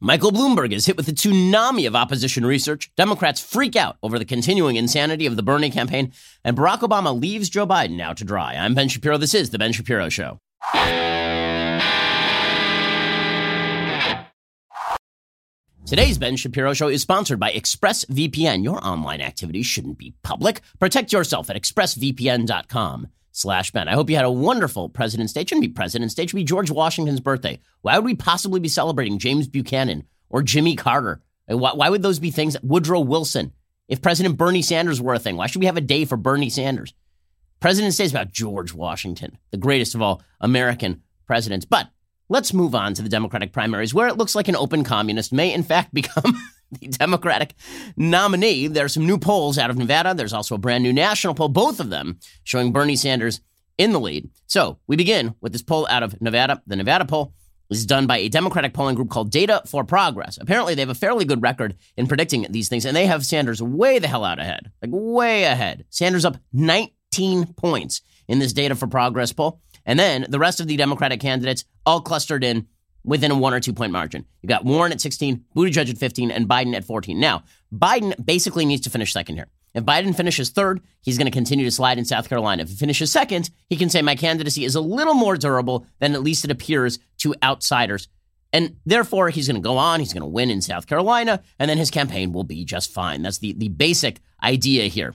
Michael Bloomberg is hit with a tsunami of opposition research. Democrats freak out over the continuing insanity of the Bernie campaign, and Barack Obama leaves Joe Biden out to dry. I'm Ben Shapiro. This is The Ben Shapiro Show. Today's Ben Shapiro Show is sponsored by ExpressVPN. Your online activities shouldn't be public. Protect yourself at expressvpn.com/Ben. I hope you had a wonderful President's Day. It shouldn't be President's Day. It should be George Washington's birthday. Why would we possibly be celebrating James Buchanan or Jimmy Carter? Why would those be things? Woodrow Wilson. If President Bernie Sanders were a thing, why should we have a day for Bernie Sanders? President's Day is about George Washington, the greatest of all American presidents. But let's move on to the Democratic primaries, where it looks like an open communist may, in fact, become the Democratic nominee. There are some new polls out of Nevada. There's also a brand new national poll, both of them showing Bernie Sanders in the lead. So we begin with this poll out of Nevada. The Nevada poll is done by a Democratic polling group called Data for Progress. Apparently, they have a fairly good record in predicting these things, and they have Sanders way the hell out ahead, like way ahead. Sanders up 19 points in this Data for Progress poll. And then the rest of the Democratic candidates all clustered in within a 1 or 2 point margin. You got Warren at 16, Buttigieg at 15, and Biden at 14. Now, Biden basically needs to finish second here. If Biden finishes third, he's going to continue to slide in South Carolina. If he finishes second, he can say my candidacy is a little more durable than at least it appears to outsiders. And therefore, he's going to go on, he's going to win in South Carolina, and then his campaign will be just fine. That's the basic idea here.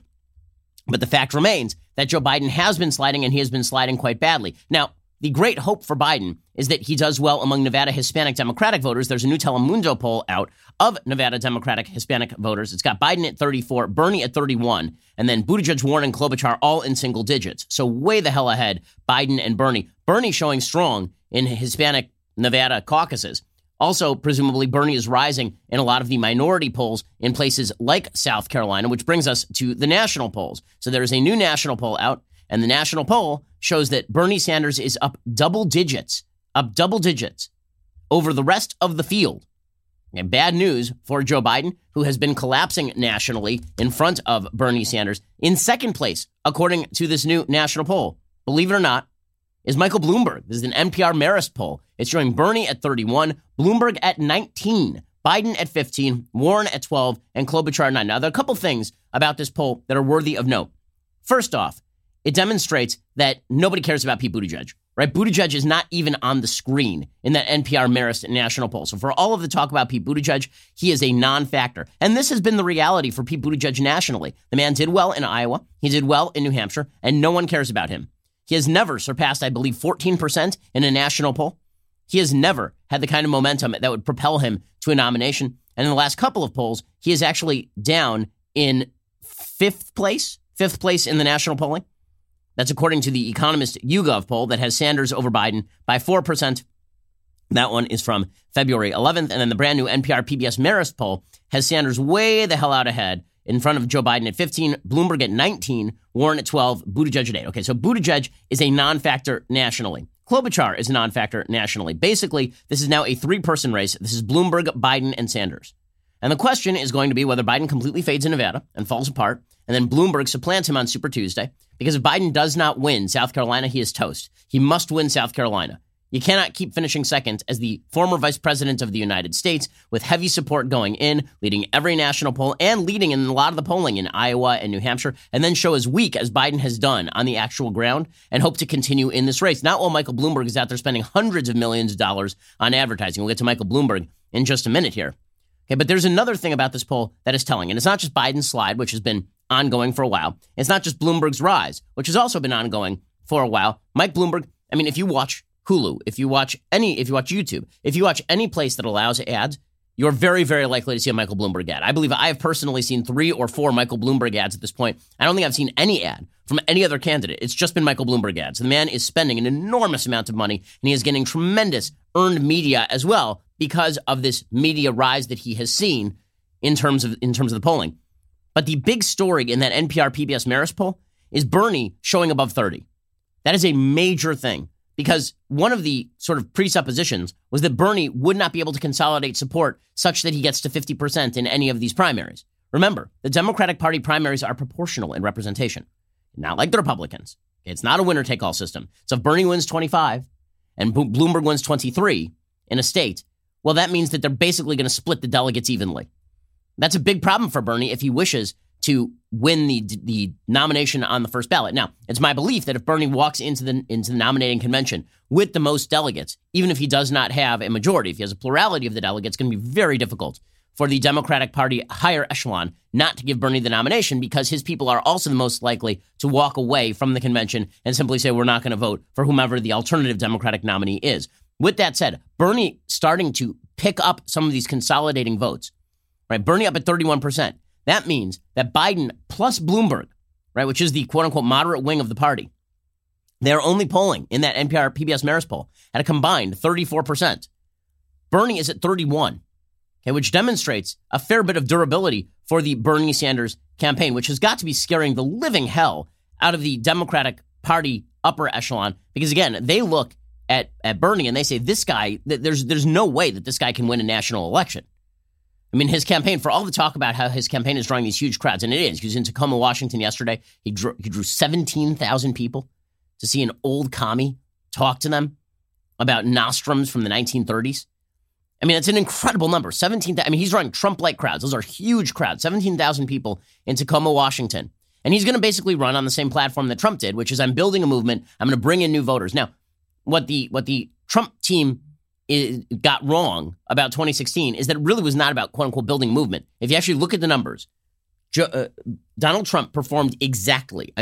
But the fact remains that Joe Biden has been sliding, and he has been sliding quite badly. Now, the great hope for Biden is that he does well among Nevada Hispanic Democratic voters. There's a new Telemundo poll out of Nevada Democratic Hispanic voters. It's got Biden at 34, Bernie at 31, and then Buttigieg, Warren, and Klobuchar all in single digits. So way the hell ahead, Biden and Bernie. Bernie showing strong in Hispanic Nevada caucuses. Also, presumably, Bernie is rising in a lot of the minority polls in places like South Carolina, which brings us to the national polls. So there is a new national poll out, and the national poll shows that Bernie Sanders is up double digits over the rest of the field. And bad news for Joe Biden, who has been collapsing nationally in front of Bernie Sanders. In second place, according to this new national poll, believe it or not, is Michael Bloomberg. This is an NPR Marist poll. It's showing Bernie at 31, Bloomberg at 19, Biden at 15, Warren at 12, and Klobuchar at 9. Now, there are a couple things about this poll that are worthy of note. First off, it demonstrates that nobody cares about Pete Buttigieg, right? Buttigieg is not even on the screen in that NPR Marist national poll. So for all of the talk about Pete Buttigieg, he is a non-factor. And this has been the reality for Pete Buttigieg nationally. The man did well in Iowa. He did well in New Hampshire, and no one cares about him. He has never surpassed, I believe, 14% in a national poll. He has never had the kind of momentum that would propel him to a nomination. And in the last couple of polls, he is actually down in fifth place in the national polling. That's according to the Economist YouGov poll that has Sanders over Biden by 4%. That one is from February 11th. And then the brand new NPR PBS Marist poll has Sanders way the hell out ahead in front of Joe Biden at 15, Bloomberg at 19, Warren at 12, Buttigieg at 8. Okay, so Buttigieg is a non-factor nationally. Klobuchar is a non-factor nationally. Basically, this is now a three-person race. This is Bloomberg, Biden, and Sanders. And the question is going to be whether Biden completely fades in Nevada and falls apart, and then Bloomberg supplants him on Super Tuesday. Because if Biden does not win South Carolina, he is toast. He must win South Carolina. You cannot keep finishing second as the former vice president of the United States with heavy support going in, leading every national poll and leading in a lot of the polling in Iowa and New Hampshire, and then show as weak as Biden has done on the actual ground and hope to continue in this race. Not while Michael Bloomberg is out there spending hundreds of millions of dollars on advertising. We'll get to Michael Bloomberg in just a minute here. Okay, but there's another thing about this poll that is telling, and it's not just Biden's slide, which has been ongoing for a while. It's not just Bloomberg's rise, which has also been ongoing for a while. Mike Bloomberg, I mean, if you watch Hulu, if you watch YouTube, if you watch any place that allows ads, you're very, very likely to see a Michael Bloomberg ad. I believe I have personally seen 3 or 4 Michael Bloomberg ads at this point. I don't think I've seen any ad from any other candidate. It's just been Michael Bloomberg ads. The man is spending an enormous amount of money, and he is getting tremendous earned media as well because of this media rise that he has seen in terms of the polling. But the big story in that NPR PBS Marist poll is Bernie showing above 30. That is a major thing. Because one of the sort of presuppositions was that Bernie would not be able to consolidate support such that he gets to 50% in any of these primaries. Remember, the Democratic Party primaries are proportional in representation, not like the Republicans. It's not a winner-take-all system. So if Bernie wins 25 and Bloomberg wins 23 in a state, well, that means that they're basically going to split the delegates evenly. That's a big problem for Bernie if he wishes to win the nomination on the first ballot. Now, it's my belief that if Bernie walks into the nominating convention with the most delegates, even if he does not have a majority, if he has a plurality of the delegates, it's going to be very difficult for the Democratic Party higher echelon not to give Bernie the nomination, because his people are also the most likely to walk away from the convention and simply say, we're not going to vote for whomever the alternative Democratic nominee is. With that said, Bernie starting to pick up some of these consolidating votes, right? Bernie up at 31%. That means that Biden plus Bloomberg, right, which is the quote unquote moderate wing of the party, they're only polling in that NPR PBS Marist poll at a combined 34%. Bernie is at 31%. Okay, which demonstrates a fair bit of durability for the Bernie Sanders campaign, which has got to be scaring the living hell out of the Democratic Party upper echelon. Because, again, they look at Bernie and they say, this guy, there's no way that this guy can win a national election. I mean, his campaign, for all the talk about how his campaign is drawing these huge crowds, and it is. He was in Tacoma, Washington yesterday. He drew 17,000 people to see an old commie talk to them about nostrums from the 1930s. I mean, it's an incredible number. 17,000. I mean, he's drawing Trump-like crowds. Those are huge crowds. 17,000 people in Tacoma, Washington. And he's going to basically run on the same platform that Trump did, which is, I'm building a movement. I'm going to bring in new voters. Now, what the Trump team got wrong about 2016 is that it really was not about, quote-unquote, building movement. If you actually look at the numbers, Donald Trump performed exactly,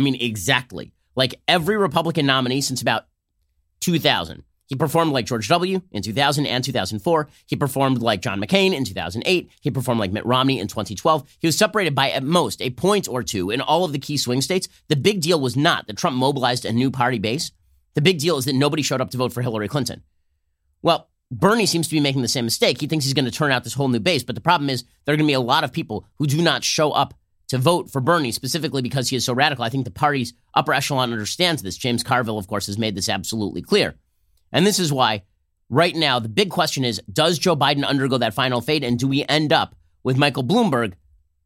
like every Republican nominee since about 2000. He performed like George W. in 2000 and 2004. He performed like John McCain in 2008. He performed like Mitt Romney in 2012. He was separated by at most a point or two in all of the key swing states. The big deal was not that Trump mobilized a new party base. The big deal is that nobody showed up to vote for Hillary Clinton. Well, Bernie seems to be making the same mistake. He thinks he's going to turn out this whole new base, but the problem is there are going to be a lot of people who do not show up to vote for Bernie, specifically because he is so radical. I think the party's upper echelon understands this. James Carville, of course, has made this absolutely clear. And this is why right now the big question is, does Joe Biden undergo that final fade, and do we end up with Michael Bloomberg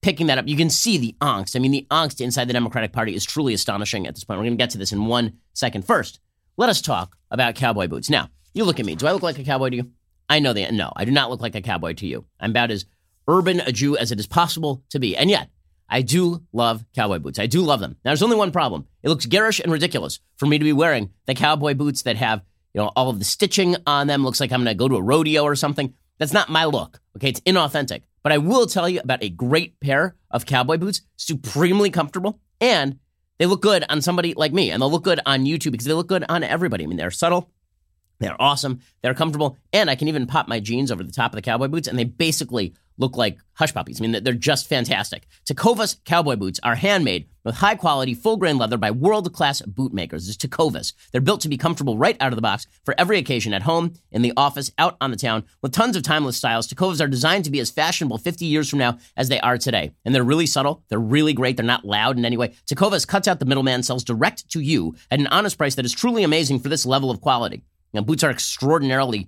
picking that up? You can see the angst. I mean, the angst inside the Democratic Party is truly astonishing at this point. We're going to get to this in 1 second. First, let us talk about cowboy boots. Now, you look at me. Do I look like a cowboy to you? I know that. No, I do not look like a cowboy to you. I'm about as urban a Jew as it is possible to be. And yet, I do love cowboy boots. I do love them. Now, there's only one problem. It looks garish and ridiculous for me to be wearing the cowboy boots that have, you know, all of the stitching on them. Looks like I'm going to go to a rodeo or something. That's not my look. Okay, it's inauthentic. But I will tell you about a great pair of cowboy boots, supremely comfortable, and they look good on somebody like me, and they'll look good on YouTube because they look good on everybody. I mean, they're subtle, they're awesome, they're comfortable, and I can even pop my jeans over the top of the cowboy boots, and they basically look like hush puppies. I mean, they're just fantastic. Tecovas cowboy boots are handmade with high-quality, full-grain leather by world-class bootmakers. It's Tecovas. They're built to be comfortable right out of the box for every occasion, at home, in the office, out on the town. With tons of timeless styles, Tecovas are designed to be as fashionable 50 years from now as they are today. And they're really subtle. They're really great. They're not loud in any way. Tecovas cuts out the middleman, sells direct to you at an honest price that is truly amazing for this level of quality. Now, boots are extraordinarily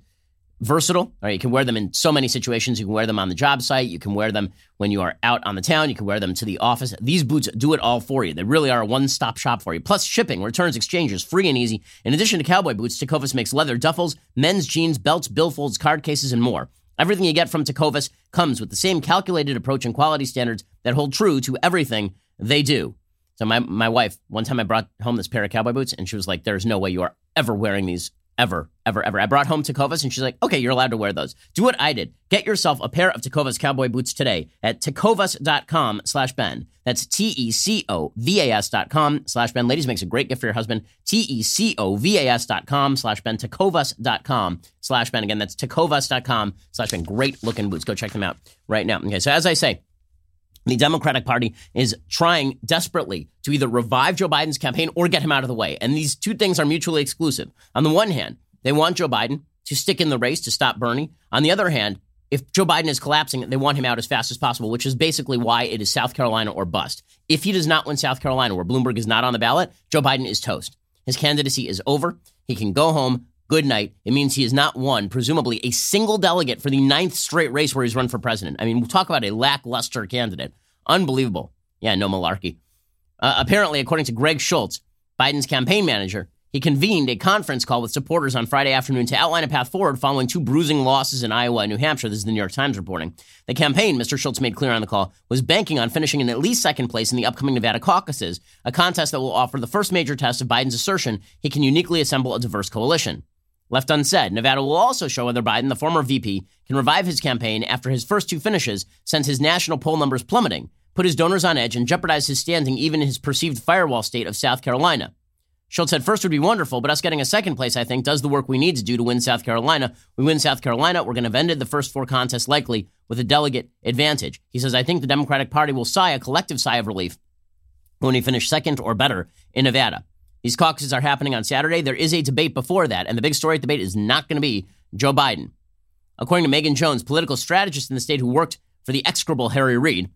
versatile. Right, you can wear them in so many situations. You can wear them on the job site. You can wear them when you are out on the town. You can wear them to the office. These boots do it all for you. They really are a one-stop shop for you. Plus shipping, returns, exchanges, free and easy. In addition to cowboy boots, Tecovas makes leather duffels, men's jeans, belts, billfolds, card cases, and more. Everything you get from Tecovas comes with the same calculated approach and quality standards that hold true to everything they do. So my wife, one time I brought home this pair of cowboy boots, and she was like, there's no way you are ever wearing these. Ever. I brought home Tecovas, and she's like, okay, you're allowed to wear those. Do what I did. Get yourself a pair of Tecovas cowboy boots today at Tecovas.com/Ben. That's Tecovas.com/Ben. Ladies, makes a great gift for your husband. Tecovas.com/Ben. Tecovas.com/Ben. Again, that's Tecovas.com/Ben. Great looking boots. Go check them out right now. Okay, so as I say, the Democratic Party is trying desperately to either revive Joe Biden's campaign or get him out of the way. And these two things are mutually exclusive. On the one hand, they want Joe Biden to stick in the race to stop Bernie. On the other hand, if Joe Biden is collapsing, they want him out as fast as possible, which is basically why it is South Carolina or bust. If he does not win South Carolina, where Bloomberg is not on the ballot, Joe Biden is toast. His candidacy is over. He can go home. Good night. It means he has not won, presumably, a single delegate for the 9th straight race where he's run for president. I mean, we'll talk about a lackluster candidate. Unbelievable. Yeah, no malarkey. Apparently, according to Greg Schultz, Biden's campaign manager, He convened a conference call with supporters on Friday afternoon to outline a path forward following two bruising losses in Iowa and New Hampshire. This is the New York Times reporting. The campaign, Mr. Schultz made clear on the call, was banking on finishing in at least second place in the upcoming Nevada caucuses, a contest that will offer the first major test of Biden's assertion he can uniquely assemble a diverse coalition. Left unsaid, Nevada will also show whether Biden, the former VP, can revive his campaign after his first two finishes sent his national poll numbers plummeting, put his donors on edge, and jeopardized his standing even in his perceived firewall state of South Carolina. Schultz said first would be wonderful, but us getting a second place, I think, does the work we need to do to win South Carolina. We win South Carolina, we're going to have ended the first four contests likely with a delegate advantage. He says, I think the Democratic Party will sigh a collective sigh of relief when we finish second or better in Nevada. These caucuses are happening on Saturday. There is a debate before that, and the big story at the debate is not going to be Joe Biden. According to Megan Jones, political strategist in the state who worked for the execrable Harry Reid,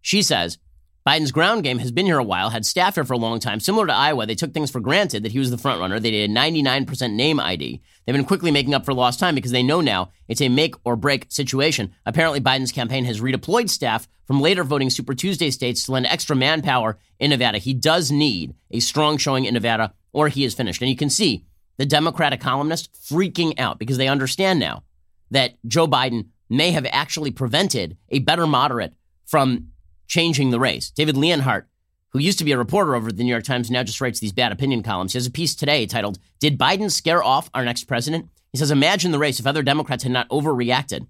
she says, Biden's ground game has been here a while, had staff here for a long time. Similar to Iowa, they took things for granted that he was the frontrunner. They did a 99% name ID. They've been quickly making up for lost time because they know now it's a make or break situation. Apparently, Biden's campaign has redeployed staff from later voting Super Tuesday states to lend extra manpower in Nevada. He does need a strong showing in Nevada or he is finished. And you can see the Democratic columnists freaking out because they understand now that Joe Biden may have actually prevented a better moderate from changing the race. David Leonhardt, who used to be a reporter over at the New York Times, now just writes these bad opinion columns. He has a piece today titled, Did Biden Scare Off Our Next President? He says, imagine the race if other Democrats had not overreacted.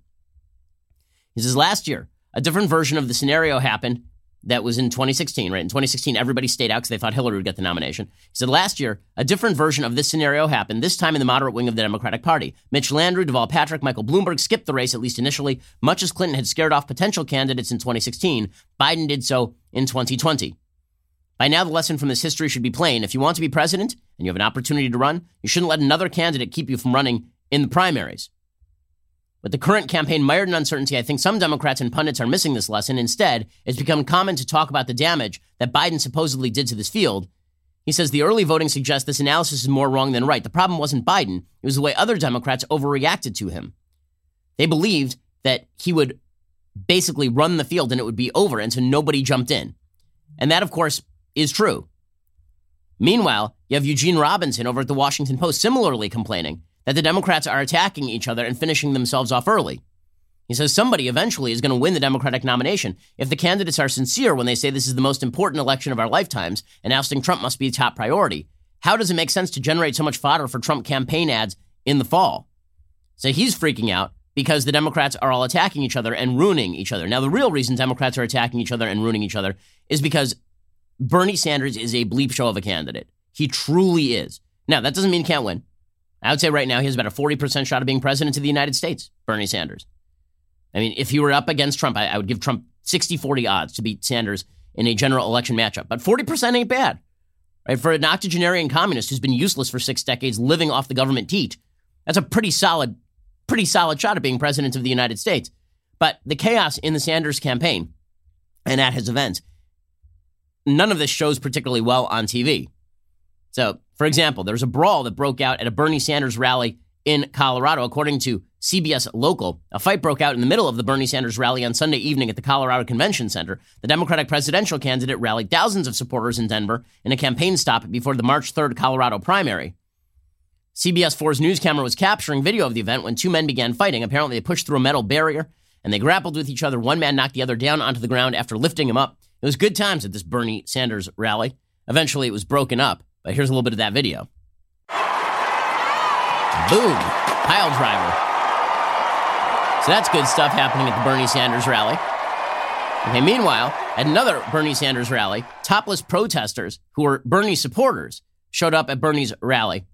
He says, last year, a different version of the scenario happened that was in 2016, right? In 2016, everybody stayed out because they thought Hillary would get the nomination. He said, last year, a different version of this scenario happened, this time in the moderate wing of the Democratic Party. Mitch Landrieu, Deval Patrick, Michael Bloomberg skipped the race, at least initially. Much as Clinton had scared off potential candidates in 2016, Biden did so in 2020. By now, the lesson from this history should be plain. If you want to be president and you have an opportunity to run, you shouldn't let another candidate keep you from running in the primaries. With the current campaign mired in uncertainty, I think some Democrats and pundits are missing this lesson. Instead, it's become common to talk about the damage that Biden supposedly did to this field. He says the early voting suggests this analysis is more wrong than right. The problem wasn't Biden. It was the way other Democrats overreacted to him. They believed that he would basically run the field and it would be over, and so nobody jumped in. And that, of course, is true. Meanwhile, you have Eugene Robinson over at The Washington Post similarly complaining that the Democrats are attacking each other and finishing themselves off early. He says somebody eventually is going to win the Democratic nomination if the candidates are sincere when they say this is the most important election of our lifetimes and ousting Trump must be a top priority. How does it make sense to generate so much fodder for Trump campaign ads in the fall? So he's freaking out because the Democrats are all attacking each other and ruining each other. Now, the real reason Democrats are attacking each other and ruining each other is because Bernie Sanders is a bleep show of a candidate. He truly is. Now, that doesn't mean he can't win. I would say right now he has about a 40% shot of being president of the United States, Bernie Sanders. I mean, if he were up against Trump, I would give Trump 60-40 odds to beat Sanders in a general election matchup. But 40% ain't bad, right? For an octogenarian communist who's been useless for 6 decades living off the government teat, that's a pretty solid shot of being president of the United States. But the chaos in the Sanders campaign and at his events, none of this shows particularly well on TV. So, for example, there was a brawl that broke out at a Bernie Sanders rally in Colorado. According to CBS Local, a fight broke out in the middle of the Bernie Sanders rally on Sunday evening at the Colorado Convention Center. The Democratic presidential candidate rallied thousands of supporters in Denver in a campaign stop before the March 3rd Colorado primary. CBS 4's news camera was capturing video of the event when two men began fighting. Apparently, they pushed through a metal barrier and they grappled with each other. One man knocked the other down onto the ground after lifting him up. It was good times at this Bernie Sanders rally. Eventually, it was broken up. But here's a little bit of that video. Boom. Pile driver. So that's good stuff happening at the Bernie Sanders rally. Okay, meanwhile, at another Bernie Sanders rally, topless protesters who were Bernie supporters showed up at Bernie's rally.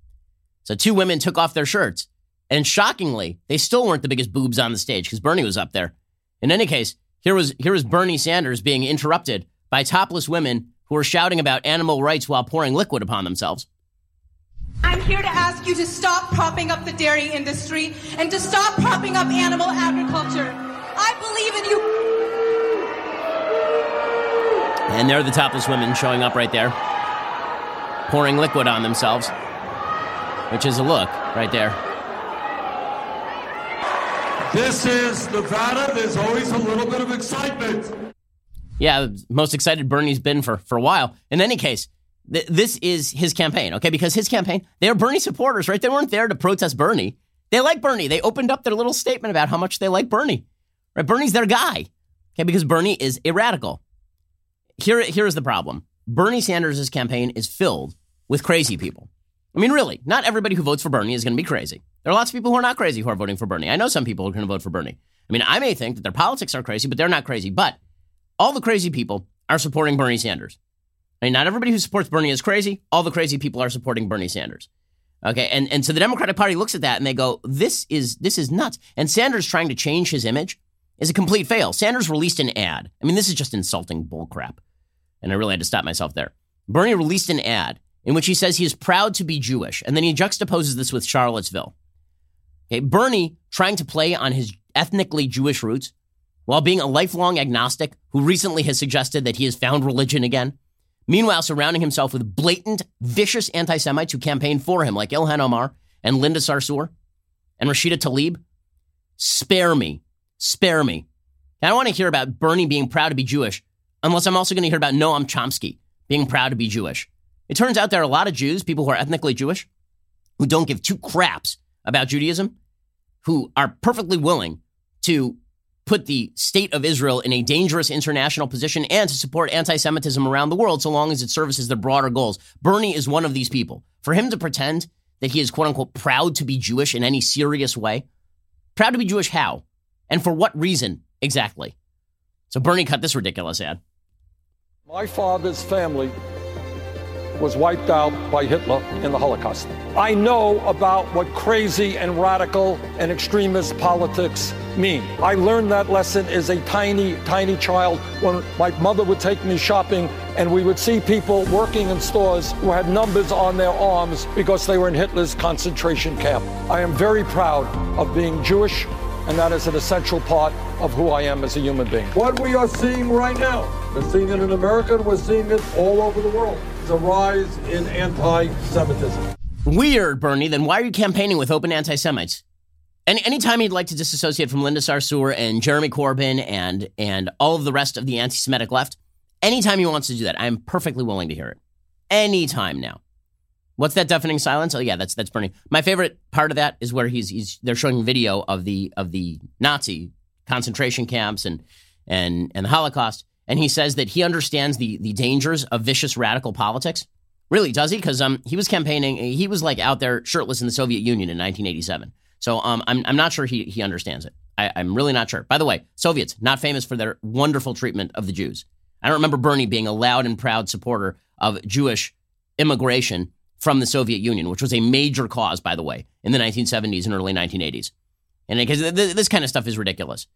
So two women took off their shirts. And shockingly, they still weren't the biggest boobs on the stage because Bernie was up there. In any case, here was Bernie Sanders being interrupted by topless women who are shouting about animal rights while pouring liquid upon themselves. I'm here to ask you to stop propping up the dairy industry and to stop propping up animal agriculture. I believe in you. And there are the topless women showing up right there, pouring liquid on themselves, which is a look right there. This is Nevada. There's always a little bit of excitement. Yeah, most excited Bernie's been for a while. In any case, This is his campaign, okay? Because his campaign, they're Bernie supporters, right? They weren't there to protest Bernie. They like Bernie. They opened up their little statement about how much they like Bernie, right? Bernie's their guy, okay? Because Bernie is a radical. Here is the problem. Bernie Sanders' campaign is filled with crazy people. I mean, really, not everybody who votes for Bernie is going to be crazy. There are lots of people who are not crazy who are voting for Bernie. I know some people who are going to vote for Bernie. I mean, I may think that their politics are crazy, but they're not crazy. But all the crazy people are supporting Bernie Sanders. I mean, not everybody who supports Bernie is crazy. All the crazy people are supporting Bernie Sanders. Okay, and so the Democratic Party looks at that and they go, this is nuts. And Sanders trying to change his image is a complete fail. Sanders released an ad. I mean, this is just insulting bullcrap. And I really had to stop myself there. Bernie released an ad in which he says he is proud to be Jewish. And then he juxtaposes this with Charlottesville. Okay, Bernie trying to play on his ethnically Jewish roots while being a lifelong agnostic who recently has suggested that he has found religion again. Meanwhile, surrounding himself with blatant, vicious anti-Semites who campaigned for him, like Ilhan Omar and Linda Sarsour and Rashida Tlaib. Spare me. Spare me. I don't want to hear about Bernie being proud to be Jewish unless I'm also going to hear about Noam Chomsky being proud to be Jewish. It turns out there are a lot of Jews, people who are ethnically Jewish, who don't give two craps about Judaism, who are perfectly willing to put the state of Israel in a dangerous international position and to support anti-Semitism around the world so long as it services their broader goals. Bernie is one of these people. For him to pretend that he is, quote unquote, proud to be Jewish in any serious way. Proud to be Jewish how? And for what reason exactly? So Bernie cut this ridiculous ad. My father's family was wiped out by Hitler in the Holocaust. I know about what crazy and radical and extremist politics mean. I learned that lesson as a tiny, tiny child when my mother would take me shopping and we would see people working in stores who had numbers on their arms because they were in Hitler's concentration camp. I am very proud of being Jewish, and that is an essential part of who I am as a human being. What we are seeing right now, we're seeing it in America, and we're seeing it all over the world. A rise in anti-Semitism. Weird, Bernie. Then why are you campaigning with open anti-Semites? Anytime he'd like to disassociate from Linda Sarsour and Jeremy Corbyn and all of the rest of the anti-Semitic left, anytime he wants to do that, I'm perfectly willing to hear it. Anytime now. What's that deafening silence? Oh yeah, that's Bernie. My favorite part of that is where they're showing video of the Nazi concentration camps and the Holocaust. And he says that he understands the dangers of vicious radical politics. Really, does he? Because he was campaigning. He was like out there shirtless in the Soviet Union in 1987. So I'm not sure he understands it. I'm really not sure. By the way, Soviets, not famous for their wonderful treatment of the Jews. I don't remember Bernie being a loud and proud supporter of Jewish immigration from the Soviet Union, which was a major cause, by the way, in the 1970s and early 1980s. And because this kind of stuff is ridiculous,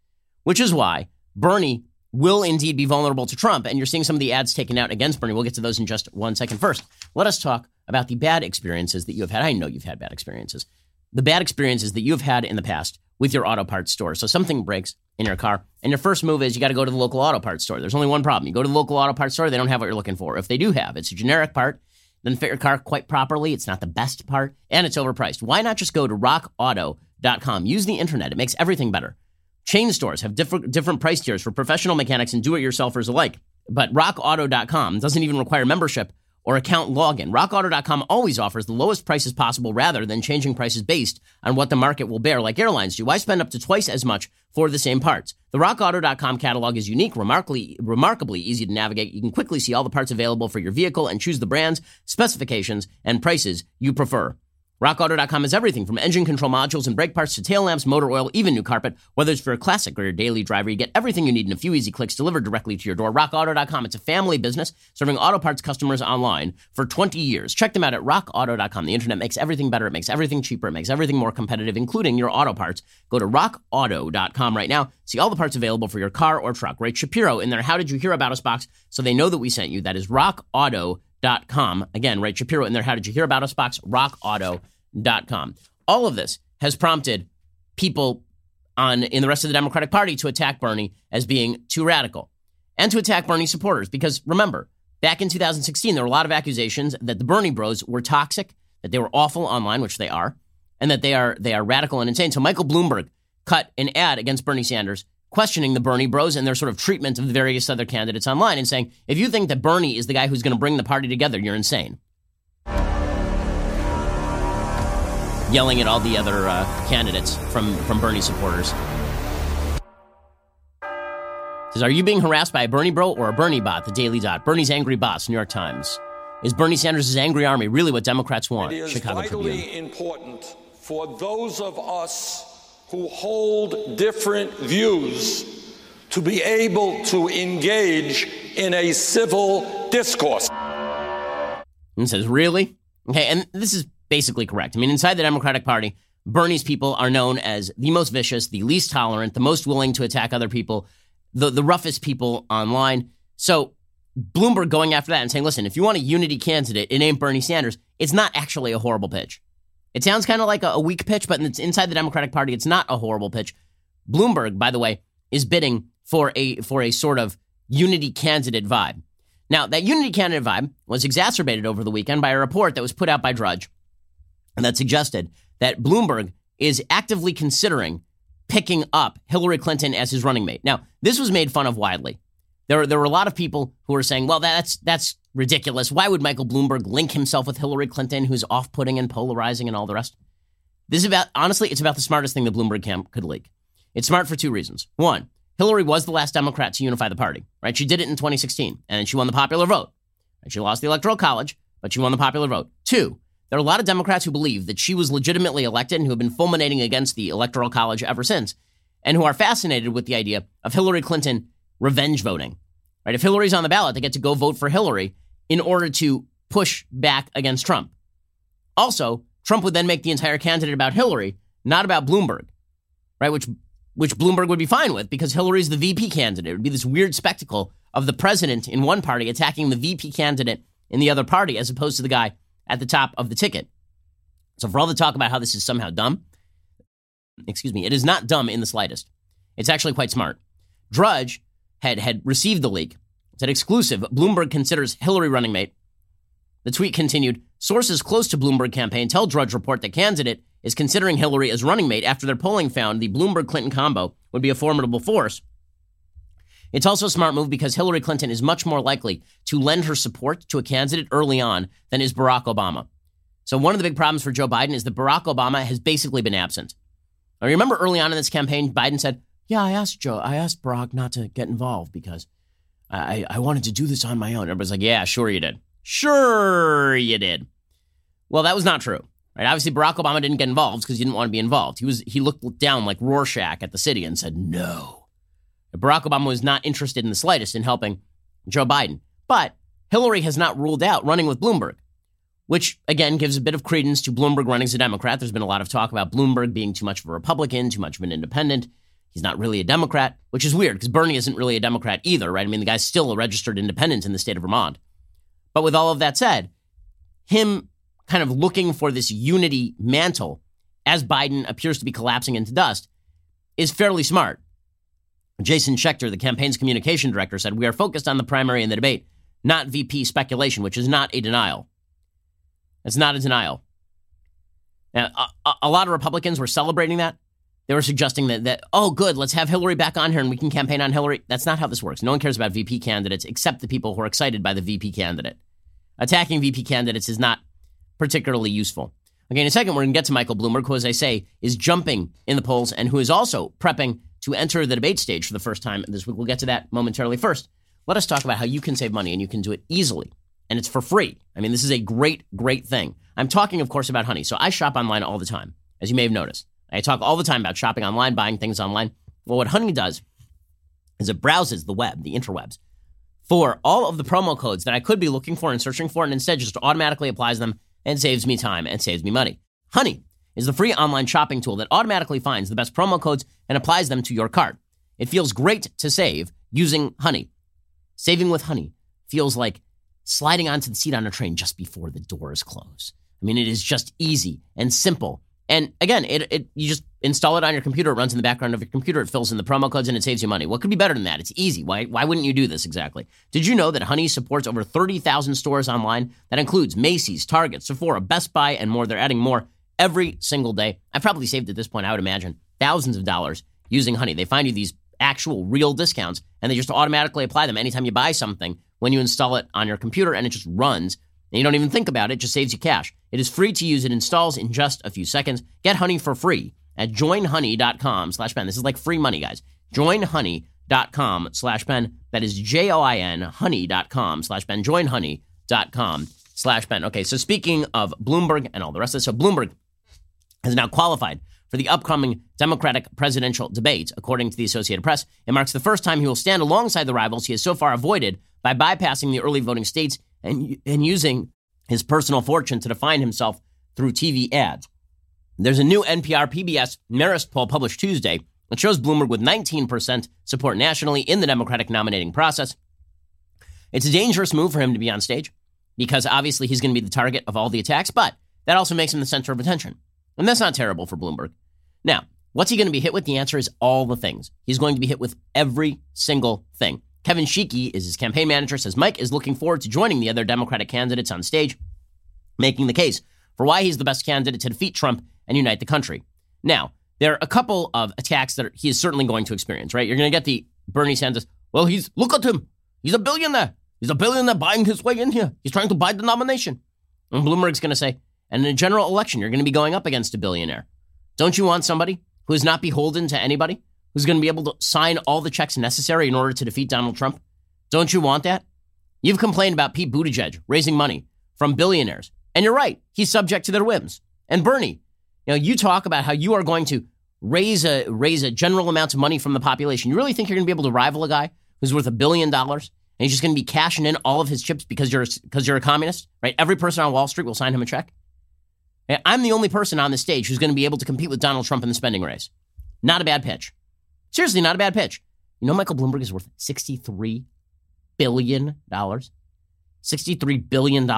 which is why Bernie will indeed be vulnerable to Trump. And you're seeing some of the ads taken out against Bernie. We'll get to those in just one second. First, let us talk about the bad experiences that you have had. I know you've had bad experiences. The bad experiences that you've had in the past with your auto parts store. So something breaks in your car and your first move is you got to go to the local auto parts store. There's only one problem. You go to the local auto parts store, they don't have what you're looking for. If they do have, it's a generic part, doesn't fit your car quite properly. It's not the best part and it's overpriced. Why not just go to RockAuto.com? Use the internet. It makes everything better. Chain stores have different price tiers for professional mechanics and do-it-yourselfers alike. But RockAuto.com doesn't even require membership or account login. RockAuto.com always offers the lowest prices possible rather than changing prices based on what the market will bear like airlines do. Why spend up to twice as much for the same parts? The RockAuto.com catalog is unique, remarkably easy to navigate. You can quickly see all the parts available for your vehicle and choose the brands, specifications, and prices you prefer. RockAuto.com is everything from engine control modules and brake parts to tail lamps, motor oil, even new carpet. Whether it's for a classic or your daily driver, you get everything you need in a few easy clicks delivered directly to your door. RockAuto.com, it's a family business serving auto parts customers online for 20 years. Check them out at RockAuto.com. The internet makes everything better. It makes everything cheaper. It makes everything more competitive, including your auto parts. Go to RockAuto.com right now. See all the parts available for your car or truck. Write Shapiro in their How Did You Hear About Us box so they know that we sent you. That is RockAuto.com. Again, write Shapiro in there. How Did You Hear About Us box? RockAuto.com. All of this has prompted people in the rest of the Democratic Party to attack Bernie as being too radical and to attack Bernie supporters. Because remember, back in 2016, there were a lot of accusations that the Bernie bros were toxic, that they were awful online, which they are, and that they are radical and insane. So Michael Bloomberg cut an ad against Bernie Sanders, questioning the Bernie bros and their sort of treatment of the various other candidates online and saying, if you think that Bernie is the guy who's going to bring the party together, you're insane. Yelling at all the other candidates from Bernie supporters. Says, are you being harassed by a Bernie bro or a Bernie bot? The Daily Dot. Bernie's angry boss, New York Times. Is Bernie Sanders' angry army really what Democrats want? It is Chicago vitally Tribune. Important for those of us who hold different views to be able to engage in a civil discourse. And says, really? Okay, and this is basically correct. I mean, inside the Democratic Party, Bernie's people are known as the most vicious, the least tolerant, the most willing to attack other people, the roughest people online. So Bloomberg going after that and saying, listen, if you want a unity candidate, it ain't Bernie Sanders. It's not actually a horrible pitch. It sounds kind of like a weak pitch, but it's inside the Democratic Party, it's not a horrible pitch. Bloomberg, by the way, is bidding for a sort of unity candidate vibe. Now, that unity candidate vibe was exacerbated over the weekend by a report that was put out by Drudge and that suggested that Bloomberg is actively considering picking up Hillary Clinton as his running mate. Now, this was made fun of widely. There were a lot of people who were saying, well, that's ridiculous. Why would Michael Bloomberg link himself with Hillary Clinton, who's off-putting and polarizing and all the rest? This is about, honestly, it's about the smartest thing the Bloomberg camp could leak. It's smart for two reasons. One, Hillary was the last Democrat to unify the party, right? She did it in 2016, and she won the popular vote. She lost the Electoral College, but she won the popular vote. Two, there are a lot of Democrats who believe that she was legitimately elected and who have been fulminating against the Electoral College ever since, and who are fascinated with the idea of Hillary Clinton revenge voting, right? If Hillary's on the ballot, they get to go vote for Hillary in order to push back against Trump. Also, Trump would then make the entire candidate about Hillary, not about Bloomberg, right? Which Bloomberg would be fine with because Hillary's the VP candidate. It would be this weird spectacle of the president in one party attacking the VP candidate in the other party as opposed to the guy at the top of the ticket. So for all the talk about how this is somehow dumb, it is not dumb in the slightest. It's actually quite smart. Drudge had received the leak. It said exclusive, Bloomberg considers Hillary running mate. The tweet continued, sources close to Bloomberg campaign tell Drudge report the candidate is considering Hillary as running mate after their polling found the Bloomberg-Clinton combo would be a formidable force. It's also a smart move because Hillary Clinton is much more likely to lend her support to a candidate early on than is Barack Obama. So one of the big problems for Joe Biden is that Barack Obama has basically been absent. I remember early on in this campaign, Biden said, yeah, I asked Barack not to get involved because I wanted to do this on my own. Everybody's like, yeah, sure you did. Sure you did. Well, that was not true. Right? Obviously, Barack Obama didn't get involved because he didn't want to be involved. He looked down like Rorschach at the city and said, no. Barack Obama was not interested in the slightest in helping Joe Biden. But Hillary has not ruled out running with Bloomberg, which, again, gives a bit of credence to Bloomberg running as a Democrat. There's been a lot of talk about Bloomberg being too much of a Republican, too much of an independent. He's not really a Democrat, which is weird because Bernie isn't really a Democrat either, right? I mean, the guy's still a registered independent in the state of Vermont. But with all of that said, him kind of looking for this unity mantle as Biden appears to be collapsing into dust is fairly smart. Jason Schechter, the campaign's communication director, said, we are focused on the primary and the debate, not VP speculation, which is not a denial. That's not a denial. Now, a lot of Republicans were celebrating that. They were suggesting that, oh, good, let's have Hillary back on here and we can campaign on Hillary. That's not how this works. No one cares about VP candidates except the people who are excited by the VP candidate. Attacking VP candidates is not particularly useful. Okay, in a second, we're going to get to Michael Bloomberg, who, as I say, is jumping in the polls and who is also prepping to enter the debate stage for the first time this week. We'll get to that momentarily. First, let us talk about how you can save money, and you can do it easily, and it's for free. I mean, this is a great, great thing. I'm talking, of course, about Honey. So I shop online all the time, as you may have noticed. I talk all the time about shopping online, buying things online. Well, what Honey does is it browses the web, the interwebs, for all of the promo codes that I could be looking for and searching for, and instead just automatically applies them and saves me time and saves me money. Honey is the free online shopping tool that automatically finds the best promo codes and applies them to your cart. It feels great to save using Honey. Saving with Honey feels like sliding onto the seat on a train just before the doors close. I mean, it is just easy and simple. And again, you just install it on your computer. It runs in the background of your computer. It fills in the promo codes and it saves you money. What could be better than that? It's easy. Why wouldn't you do this exactly? Did you know that Honey supports over 30,000 stores online? That includes Macy's, Target, Sephora, Best Buy, and more. They're adding more every single day. I've probably saved at this point, I would imagine, thousands of dollars using Honey. They find you these actual real discounts, and they just automatically apply them anytime you buy something when you install it on your computer, and it just runs. And you don't even think about it. It just saves you cash. It is free to use. It installs in just a few seconds. Get Honey for free at joinhoney.com/Ben. This is like free money, guys. Joinhoney.com/Ben. That is JOIN, honey.com/Ben. Joinhoney.com/Ben. Okay, so speaking of Bloomberg and all the rest of this, so Bloomberg has now qualified for the upcoming Democratic presidential debate, according to the Associated Press. It marks the first time he will stand alongside the rivals he has so far avoided by bypassing the early voting states and using his personal fortune to define himself through TV ads. There's a new NPR PBS Marist poll published Tuesday that shows Bloomberg with 19% support nationally in the Democratic nominating process. It's a dangerous move for him to be on stage because obviously he's going to be the target of all the attacks, but that also makes him the center of attention. And that's not terrible for Bloomberg. Now, what's he going to be hit with? The answer is all the things. He's going to be hit with every single thing. Kevin Sheekey is his campaign manager, says Mike is looking forward to joining the other Democratic candidates on stage, making the case for why he's the best candidate to defeat Trump and unite the country. Now, there are a couple of attacks that he is certainly going to experience, right? You're going to get the Bernie Sanders, well, look at him. He's a billionaire. He's a billionaire buying his way in here. He's trying to buy the nomination. And Bloomberg's going to say, and in a general election, you're going to be going up against a billionaire. Don't you want somebody who is not beholden to anybody, who's going to be able to sign all the checks necessary in order to defeat Donald Trump? Don't you want that? You've complained about Pete Buttigieg raising money from billionaires. And you're right. He's subject to their whims. And Bernie, you know, you talk about how you are going to raise a general amount of money from the population. You really think you're going to be able to rival a guy who's worth $1 billion and he's just going to be cashing in all of his chips because you're a communist, right? Every person on Wall Street will sign him a check. And I'm the only person on the stage who's going to be able to compete with Donald Trump in the spending race. Not a bad pitch. Seriously, not a bad pitch. You know, Michael Bloomberg is worth $63 billion. $63 billion.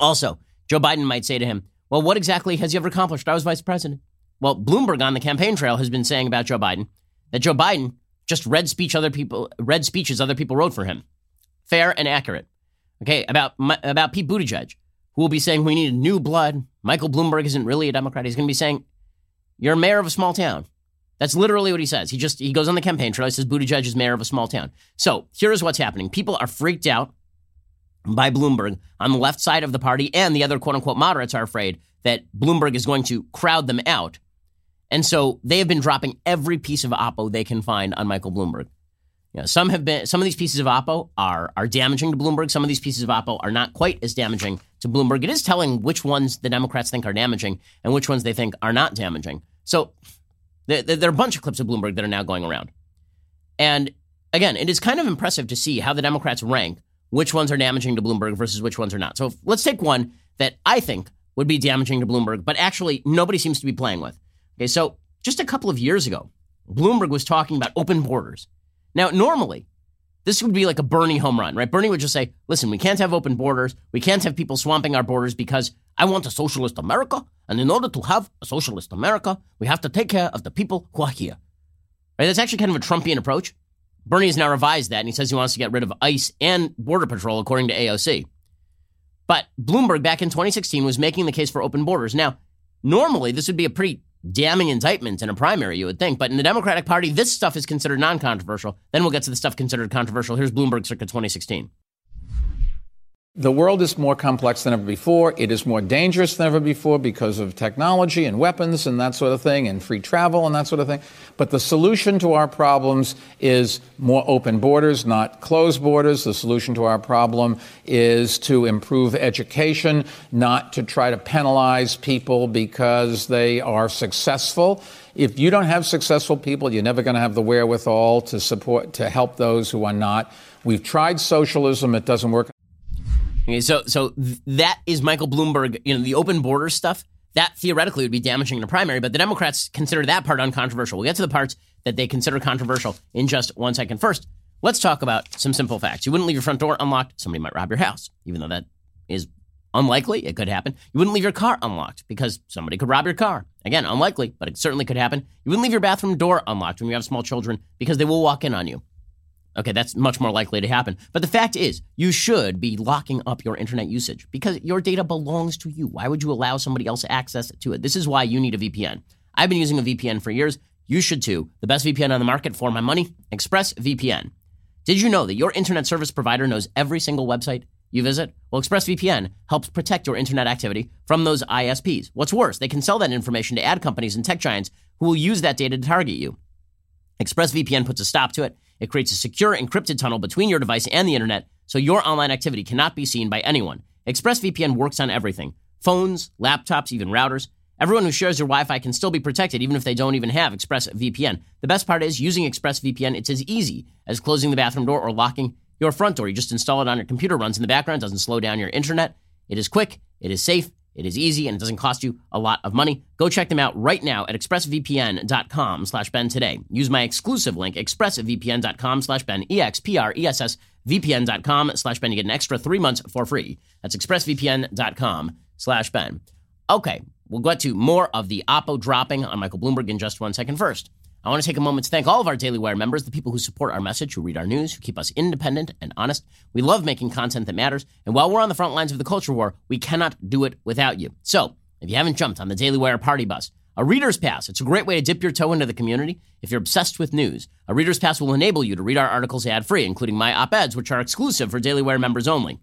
Also, Joe Biden might say to him, well, what exactly has he ever accomplished? I was vice president. Well, Bloomberg on the campaign trail has been saying about Joe Biden that Joe Biden just read speeches other people wrote for him. Fair and accurate. Okay, about Pete Buttigieg, who will be saying we need new blood. Michael Bloomberg isn't really a Democrat. He's going to be saying, you're mayor of a small town. That's literally what he says. He goes on the campaign trail. He says Buttigieg is mayor of a small town. So here's what's happening. People are freaked out by Bloomberg on the left side of the party, and the other quote-unquote moderates are afraid that Bloomberg is going to crowd them out. And so they have been dropping every piece of oppo they can find on Michael Bloomberg. You know, some of these pieces of oppo are damaging to Bloomberg. Some of these pieces of oppo are not quite as damaging to Bloomberg. It is telling which ones the Democrats think are damaging and which ones they think are not damaging. So there are a bunch of clips of Bloomberg that are now going around. And again, it is kind of impressive to see how the Democrats rank which ones are damaging to Bloomberg versus which ones are not. So let's take one that I think would be damaging to Bloomberg, but actually nobody seems to be playing with. Okay, so just a couple of years ago, Bloomberg was talking about open borders. Now, normally, this would be like a Bernie home run, right? Bernie would just say, listen, we can't have open borders. We can't have people swamping our borders because I want a socialist America. And in order to have a socialist America, we have to take care of the people who are here. Right? That's actually kind of a Trumpian approach. Bernie has now revised that, and he says he wants to get rid of ICE and Border Patrol, according to AOC. But Bloomberg, back in 2016, was making the case for open borders. Now, normally, this would be a pretty damning indictment in a primary, you would think. But in the Democratic Party, this stuff is considered non-controversial. Then we'll get to the stuff considered controversial. Here's Bloomberg circa 2016. The world is more complex than ever before. It is more dangerous than ever before because of technology and weapons and that sort of thing, and free travel and that sort of thing. But the solution to our problems is more open borders, not closed borders. The solution to our problem is to improve education, not to try to penalize people because they are successful. If you don't have successful people, you're never going to have the wherewithal to help those who are not. We've tried socialism. It doesn't work. Okay, so that is Michael Bloomberg. You know, the open border stuff, that theoretically would be damaging in a primary, but the Democrats consider that part uncontroversial. We'll get to the parts that they consider controversial in just 1 second. First, let's talk about some simple facts. You wouldn't leave your front door unlocked. Somebody might rob your house, even though that is unlikely. It could happen. You wouldn't leave your car unlocked because somebody could rob your car. Again, unlikely, but it certainly could happen. You wouldn't leave your bathroom door unlocked when you have small children because they will walk in on you. Okay, that's much more likely to happen. But the fact is, you should be locking up your internet usage because your data belongs to you. Why would you allow somebody else access to it? This is why you need a VPN. I've been using a VPN for years. You should too. The best VPN on the market for my money, ExpressVPN. Did you know that your internet service provider knows every single website you visit? Well, ExpressVPN helps protect your internet activity from those ISPs. What's worse, they can sell that information to ad companies and tech giants who will use that data to target you. ExpressVPN puts a stop to it. It creates a secure, encrypted tunnel between your device and the internet, so your online activity cannot be seen by anyone. ExpressVPN works on everything. Phones, laptops, even routers. Everyone who shares your Wi-Fi can still be protected, even if they don't even have ExpressVPN. The best part is, using ExpressVPN, it's as easy as closing the bathroom door or locking your front door. You just install it on your computer, runs in the background, doesn't slow down your internet. It is quick, it is safe, it is easy, and it doesn't cost you a lot of money. Go check them out right now at expressvpn.com/Ben today. Use my exclusive link, expressvpn.com/Ben, expressvpn.com/Ben, to get an extra 3 months for free. That's expressvpn.com/Ben. Okay, we'll get to more of the Oppo dropping on Michael Bloomberg in just 1 second. First, I want to take a moment to thank all of our Daily Wire members, the people who support our message, who read our news, who keep us independent and honest. We love making content that matters. And while we're on the front lines of the culture war, we cannot do it without you. So if you haven't jumped on the Daily Wire party bus, a Reader's Pass, it's a great way to dip your toe into the community. If you're obsessed with news, a Reader's Pass will enable you to read our articles ad-free, including my op-eds, which are exclusive for Daily Wire members only.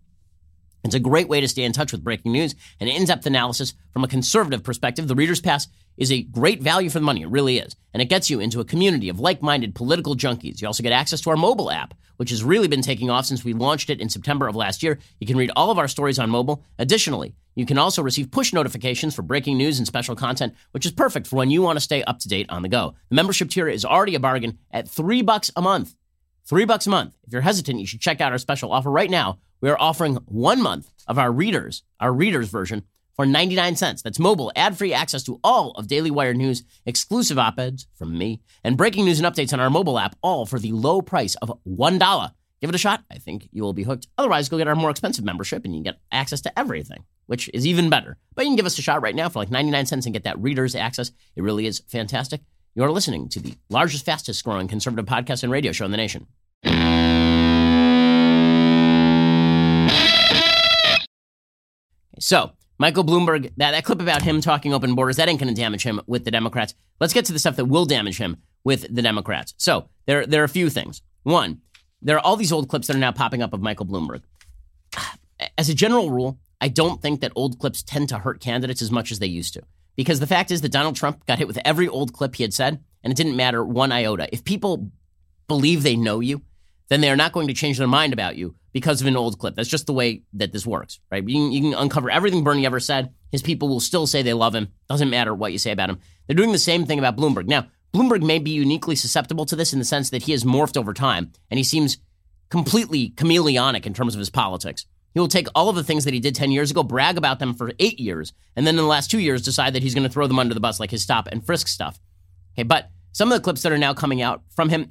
It's a great way to stay in touch with breaking news and in-depth analysis from a conservative perspective. The Reader's Pass is a great value for the money. It really is. And it gets you into a community of like-minded political junkies. You also get access to our mobile app, which has really been taking off since we launched it in September of last year. You can read all of our stories on mobile. Additionally, you can also receive push notifications for breaking news and special content, which is perfect for when you want to stay up to date on the go. The membership tier is already a bargain at $3 a month. $3 a month. If you're hesitant, you should check out our special offer right now. We are offering 1 month of our readers version for 99 cents. That's mobile, ad-free access to all of Daily Wire news, exclusive op-eds from me, and breaking news and updates on our mobile app, all for the low price of $1. Give it a shot. I think you will be hooked. Otherwise, go get our more expensive membership and you can get access to everything, which is even better. But you can give us a shot right now for like 99 cents and get that readers access. It really is fantastic. You're listening to the largest, fastest growing conservative podcast and radio show in the nation. So, Michael Bloomberg, that clip about him talking open borders, that ain't going to damage him with the Democrats. Let's get to the stuff that will damage him with the Democrats. So, there are a few things. One, there are all these old clips that are now popping up of Michael Bloomberg. As a general rule, I don't think that old clips tend to hurt candidates as much as they used to. Because the fact is that Donald Trump got hit with every old clip he had said, and it didn't matter one iota. If people believe they know you, then they are not going to change their mind about you because of an old clip. That's just the way that this works, right? You can uncover everything Bernie ever said. His people will still say they love him. Doesn't matter what you say about him. They're doing the same thing about Bloomberg. Now, Bloomberg may be uniquely susceptible to this in the sense that he has morphed over time, and he seems completely chameleonic in terms of his politics. He will take all of the things that he did 10 years ago, brag about them for 8 years, and then in the last 2 years decide that he's going to throw them under the bus, like his stop and frisk stuff. Okay, but some of the clips that are now coming out from him,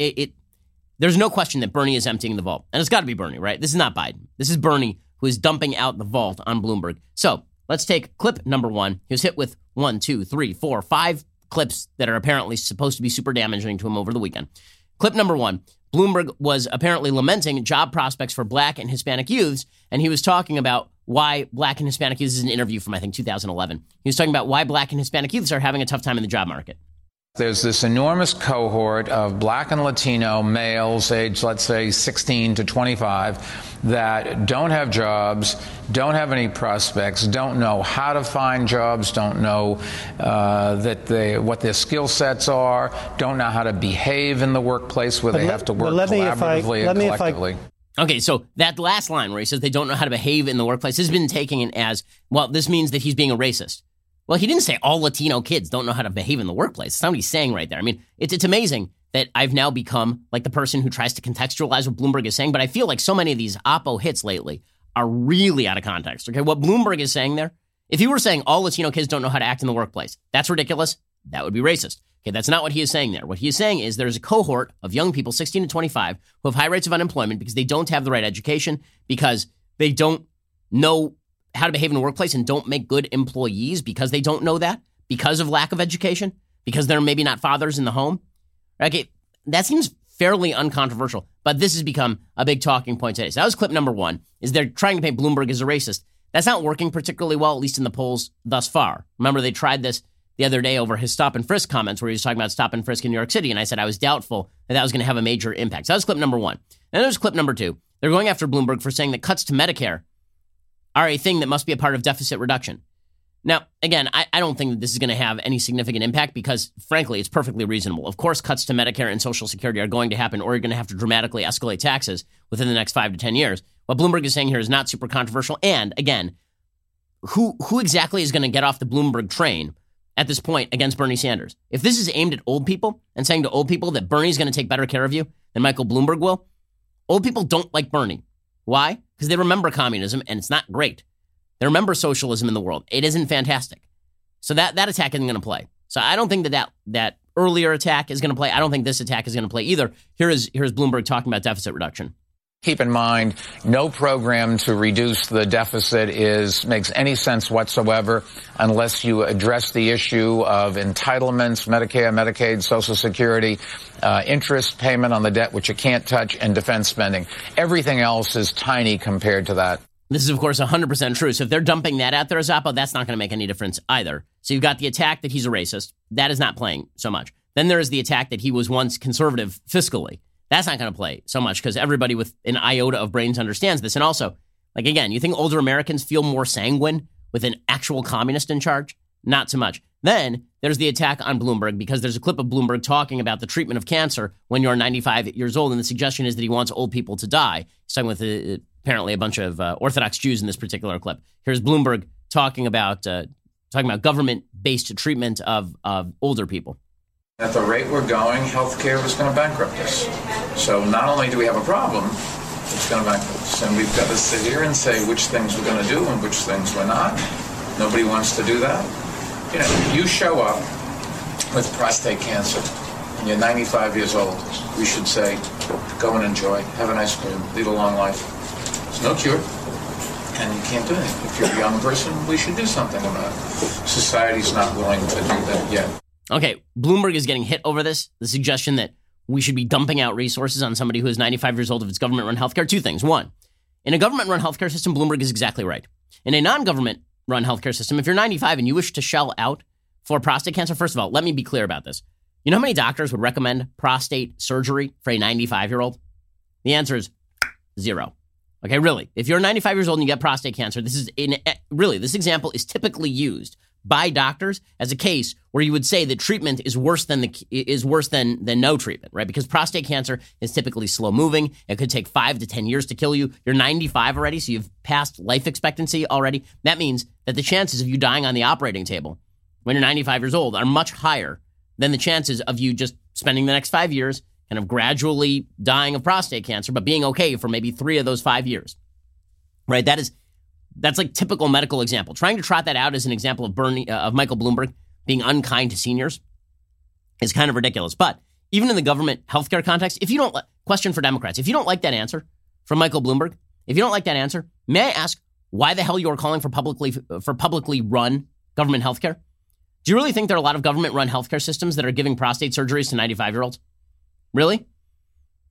there's no question that Bernie is emptying the vault. And it's got to be Bernie, right? This is not Biden. This is Bernie who is dumping out the vault on Bloomberg. So let's take clip number one. He was hit with 1, 2, 3, 4, 5 clips that are apparently supposed to be super damaging to him over the weekend. Clip number one. Bloomberg was apparently lamenting job prospects for Black and Hispanic youths, and he was talking about why Black and Hispanic youths, this is an interview from, I think, 2011. He was talking about why Black and Hispanic youths are having a tough time in the job market. There's this enormous cohort of Black and Latino males, age, let's say, 16 to 25, that don't have jobs, don't have any prospects, don't know how to find jobs, don't know what their skill sets are, don't know how to behave in the workplace where they have to work collaboratively and collectively. Okay, so that last line where he says they don't know how to behave in the workplace has been taken as, well, this means that he's being a racist. Well, he didn't say all Latino kids don't know how to behave in the workplace. That's not what he's saying right there. I mean, it's amazing that I've now become like the person who tries to contextualize what Bloomberg is saying, but I feel like so many of these Oppo hits lately are really out of context. Okay, what Bloomberg is saying there, if he were saying all Latino kids don't know how to act in the workplace, that's ridiculous. That would be racist. Okay, that's not what he is saying there. What he is saying is there's a cohort of young people, 16 to 25, who have high rates of unemployment because they don't have the right education, because they don't know how to behave in the workplace and don't make good employees because they don't know that, because of lack of education, because they're maybe not fathers in the home. Okay, that seems fairly uncontroversial, but this has become a big talking point today. So that was clip number one, is they're trying to paint Bloomberg as a racist. That's not working particularly well, at least in the polls thus far. Remember, they tried this the other day over his stop and frisk comments where he was talking about stop and frisk in New York City. And I said I was doubtful that that was going to have a major impact. So that was clip number one. And there's clip number two. They're going after Bloomberg for saying that cuts to Medicare are a thing that must be a part of deficit reduction. Now, again, I don't think that this is going to have any significant impact because, frankly, it's perfectly reasonable. Of course, cuts to Medicare and Social Security are going to happen, or you're going to have to dramatically escalate taxes within the next 5 to 10 years. What Bloomberg is saying here is not super controversial. And again, who exactly is going to get off the Bloomberg train at this point against Bernie Sanders? If this is aimed at old people and saying to old people that Bernie's going to take better care of you than Michael Bloomberg will, old people don't like Bernie. Why? Because they remember communism, and it's not great. They remember socialism in the world. It isn't fantastic. So that attack isn't going to play. So I don't think that earlier attack is going to play. I don't think this attack is going to play either. Here is Bloomberg talking about deficit reduction. Keep in mind, no program to reduce the deficit makes any sense whatsoever unless you address the issue of entitlements, Medicare, Medicaid, Social Security, interest payment on the debt, which you can't touch, and defense spending. Everything else is tiny compared to that. This is, of course, 100% true. So if they're dumping that out there, Zappo, that's not going to make any difference either. So you've got the attack that he's a racist. That is not playing so much. Then there is the attack that he was once conservative fiscally. That's not going to play so much because everybody with an iota of brains understands this. And also, like, again, you think older Americans feel more sanguine with an actual communist in charge? Not so much. Then there's the attack on Bloomberg because there's a clip of Bloomberg talking about the treatment of cancer when you're 95 years old. And the suggestion is that he wants old people to die. He's talking with apparently a bunch of Orthodox Jews in this particular clip. Here's Bloomberg talking about government-based treatment of older people. At the rate we're going, healthcare is going to bankrupt us. So not only do we have a problem, it's going to bankrupt us. And we've got to sit here and say which things we're going to do and which things we're not. Nobody wants to do that. You know, you show up with prostate cancer and you're 95 years old. We should say, go and enjoy, have an ice cream, lead a long life. It's no cure. And you can't do anything. If you're a young person, we should do something about it. Society's not willing to do that yet. Okay, Bloomberg is getting hit over this, the suggestion that we should be dumping out resources on somebody who is 95 years old if it's government-run healthcare. Two things. One, in a government-run healthcare system, Bloomberg is exactly right. In a non-government-run healthcare system, if you're 95 and you wish to shell out for prostate cancer, first of all, let me be clear about this. You know how many doctors would recommend prostate surgery for a 95-year-old? The answer is zero. Okay, really. If you're 95 years old and you get prostate cancer, this example is typically used by doctors as a case where you would say that treatment is worse than no treatment, right? Because prostate cancer is typically slow moving. It could take 5 to 10 years to kill you. You're 95 already, so you've passed life expectancy already. That means that the chances of you dying on the operating table when you're 95 years old are much higher than the chances of you just spending the next 5 years kind of gradually dying of prostate cancer, but being okay for maybe 3 of those 5 years, right? That's like typical medical example. Trying to trot that out as an example of Michael Bloomberg being unkind to seniors is kind of ridiculous. But even in the government healthcare context, question for Democrats, if you don't like that answer from Michael Bloomberg, may I ask why the hell you are calling for publicly run government healthcare? Do you really think there are a lot of government run healthcare systems that are giving prostate surgeries to 95-year-olds? Really?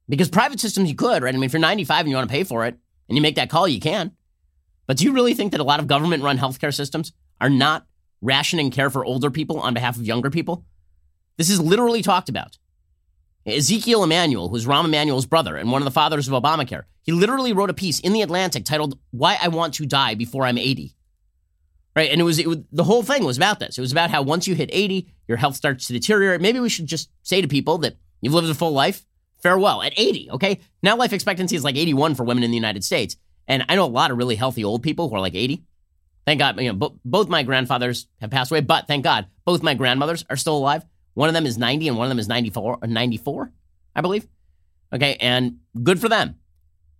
Because private systems you could, right? I mean, if you're 95 and you want to pay for it and you make that call, you can. But do you really think that a lot of government-run healthcare systems are not rationing care for older people on behalf of younger people? This is literally talked about. Ezekiel Emanuel, who's Rahm Emanuel's brother and one of the fathers of Obamacare, he literally wrote a piece in The Atlantic titled, "Why I Want to Die Before I'm 80." Right? And it was the whole thing was about this. It was about how once you hit 80, your health starts to deteriorate. Maybe we should just say to people that you've lived a full life, farewell, at 80, okay? Now life expectancy is like 81 for women in the United States. And I know a lot of really healthy old people who are like 80. Thank God, both my grandfathers have passed away, but thank God, both my grandmothers are still alive. One of them is 90 and one of them is 94, I believe. Okay, and good for them.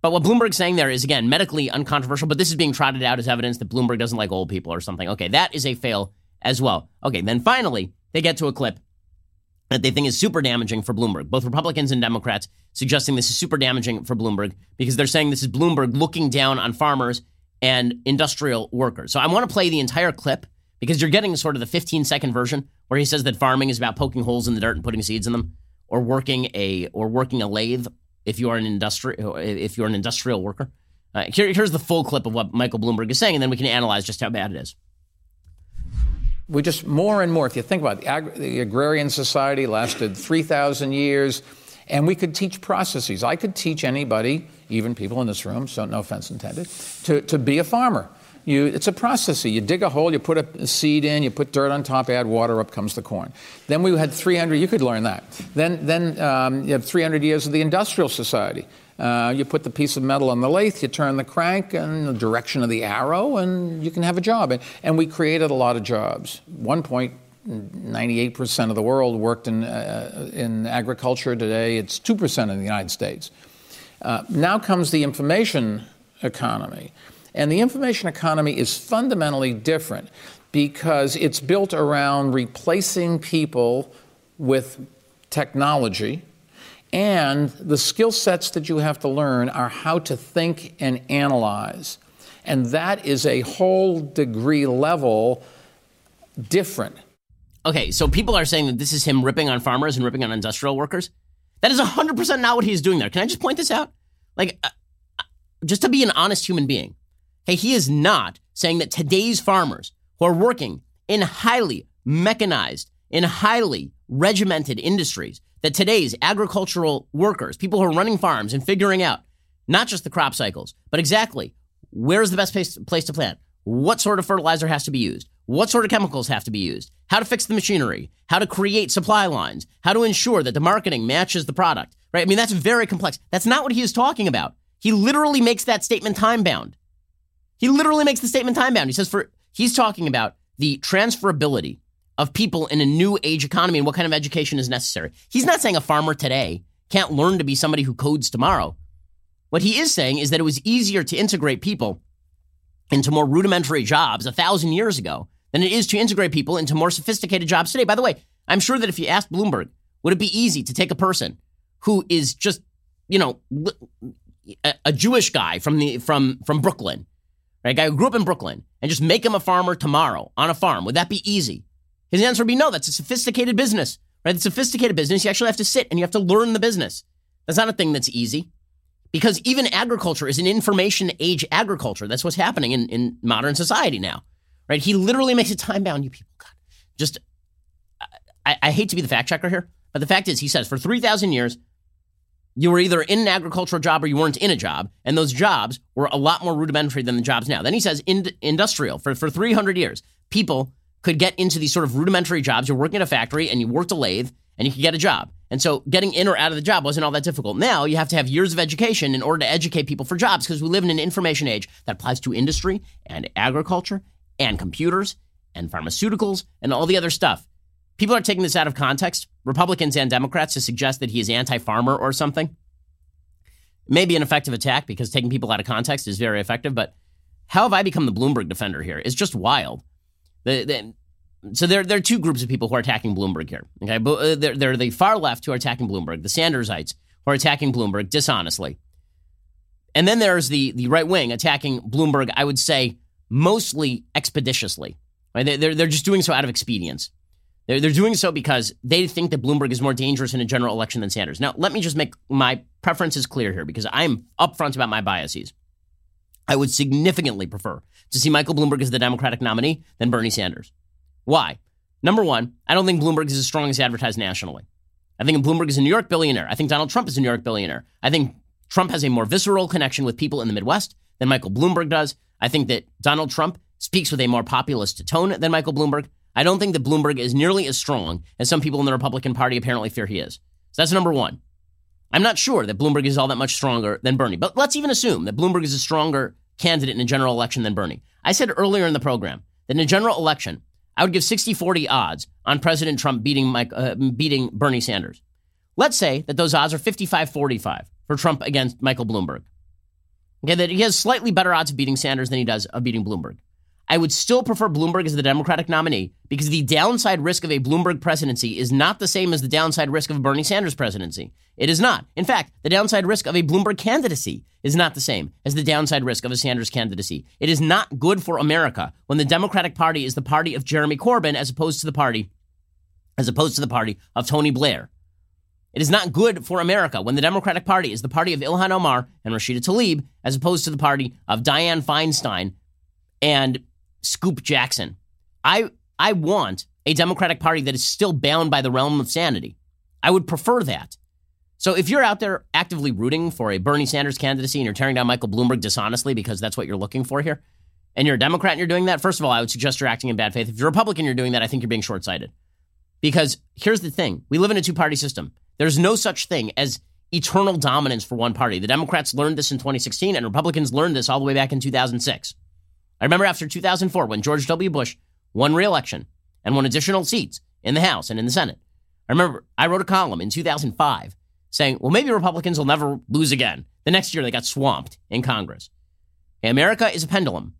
But what Bloomberg's saying there is, again, medically uncontroversial, but this is being trotted out as evidence that Bloomberg doesn't like old people or something. Okay, that is a fail as well. Okay, then finally, they get to a clip that they think is super damaging for Bloomberg. Both Republicans and Democrats suggesting this is super damaging for Bloomberg because they're saying this is Bloomberg looking down on farmers and industrial workers. So I want to play the entire clip because you're getting sort of the 15-second version where he says that farming is about poking holes in the dirt and putting seeds in them, or working a lathe if you are an industrial worker. Here's the full clip of what Michael Bloomberg is saying, and then we can analyze just how bad it is. We just more and more, if you think about it, the agrarian society lasted 3,000 years, and we could teach processes. I could teach anybody, even people in this room, so no offense intended, to be a farmer. It's a process. You dig a hole, you put a seed in, you put dirt on top, add water, up comes the corn. Then we had 300, you could learn that. Then you have 300 years of the industrial society. You put the piece of metal on the lathe, you turn the crank and the direction of the arrow, and you can have a job. And we created a lot of jobs. 1.98% of the world worked in agriculture. Today, it's 2% in the United States. Now comes the information economy. And the information economy is fundamentally different because it's built around replacing people with technology, and the skill sets that you have to learn are how to think and analyze. And that is a whole degree level different. Okay, so people are saying that this is him ripping on farmers and ripping on industrial workers. That is 100% not what he's doing there. Can I just point this out? Like, just to be an honest human being. Hey, he is not saying that today's farmers who are working in highly mechanized, in highly regimented industries, that today's agricultural workers, people who are running farms and figuring out not just the crop cycles, but exactly where's the best place to plant, what sort of fertilizer has to be used, what sort of chemicals have to be used, how to fix the machinery, how to create supply lines, how to ensure that the marketing matches the product, right? I mean, that's very complex. That's not what he is talking about. He literally makes that statement time-bound. He says he's talking about the transferability of people in a new age economy and what kind of education is necessary. He's not saying a farmer today can't learn to be somebody who codes tomorrow. What he is saying is that it was easier to integrate people into more rudimentary jobs 1,000 years ago than it is to integrate people into more sophisticated jobs today. By the way, I'm sure that if you asked Bloomberg, would it be easy to take a person who is just, a Jewish guy from Brooklyn, right? A guy who grew up in Brooklyn, and just make him a farmer tomorrow on a farm. Would that be easy? His answer would be no, that's a sophisticated business, right? It's a sophisticated business. You actually have to sit and you have to learn the business. That's not a thing that's easy because even agriculture is an information age agriculture. That's what's happening in modern society now, right? He literally makes it time bound. You people, God, just, I hate to be the fact checker here, but the fact is he says for 3,000 years, you were either in an agricultural job or you weren't in a job. And those jobs were a lot more rudimentary than the jobs now. Then he says industrial. For 300 years, people could get into these sort of rudimentary jobs. You're working at a factory and you worked a lathe and you could get a job. And so getting in or out of the job wasn't all that difficult. Now you have to have years of education in order to educate people for jobs because we live in an information age that applies to industry and agriculture and computers and pharmaceuticals and all the other stuff. People are taking this out of context, Republicans and Democrats, to suggest that he is anti-farmer or something. Maybe an effective attack because taking people out of context is very effective, but how have I become the Bloomberg defender here? It's just wild. So there are two groups of people who are attacking Bloomberg here. Okay, there are the far left who are attacking Bloomberg, the Sandersites who are attacking Bloomberg dishonestly. And then there's the right wing attacking Bloomberg, I would say, mostly expeditiously. Right? They're just doing so out of expedience. They're doing so because they think that Bloomberg is more dangerous in a general election than Sanders. Now, let me just make my preferences clear here because I'm upfront about my biases. I would significantly prefer to see Michael Bloomberg as the Democratic nominee than Bernie Sanders. Why? Number one, I don't think Bloomberg is as strong as advertised nationally. I think Bloomberg is a New York billionaire. I think Donald Trump is a New York billionaire. I think Trump has a more visceral connection with people in the Midwest than Michael Bloomberg does. I think that Donald Trump speaks with a more populist tone than Michael Bloomberg. I don't think that Bloomberg is nearly as strong as some people in the Republican Party apparently fear he is. So that's number one. I'm not sure that Bloomberg is all that much stronger than Bernie, but let's even assume that Bloomberg is a stronger candidate in a general election than Bernie. I said earlier in the program that in a general election, I would give 60-40 odds on President Trump beating Bernie Sanders. Let's say that those odds are 55-45 for Trump against Michael Bloomberg. Okay, that he has slightly better odds of beating Sanders than he does of beating Bloomberg. I would still prefer Bloomberg as the Democratic nominee because the downside risk of a Bloomberg presidency is not the same as the downside risk of a Bernie Sanders presidency. It is not. In fact, the downside risk of a Bloomberg candidacy is not the same as the downside risk of a Sanders candidacy. It is not good for America when the Democratic Party is the party of Jeremy Corbyn as opposed to the party of Tony Blair. It is not good for America when the Democratic Party is the party of Ilhan Omar and Rashida Tlaib as opposed to the party of Dianne Feinstein and Scoop Jackson. I I want a Democratic Party that is still bound by the realm of sanity. I would prefer that. So if you're out there actively rooting for a Bernie Sanders candidacy and you're tearing down Michael Bloomberg dishonestly because that's what you're looking for here, and you're a Democrat and you're doing that, first of all, I would suggest you're acting in bad faith. If you're a Republican, you're doing that, I think you're being short-sighted. Because here's the thing. We live in a two-party system. There's no such thing as eternal dominance for one party. The Democrats learned this in 2016, and Republicans learned this all the way back in 2006. I remember after 2004, when George W. Bush won re-election and won additional seats in the House and in the Senate. I remember I wrote a column in 2005 saying, well, maybe Republicans will never lose again. The next year, they got swamped in Congress. Okay, America is a pendulum.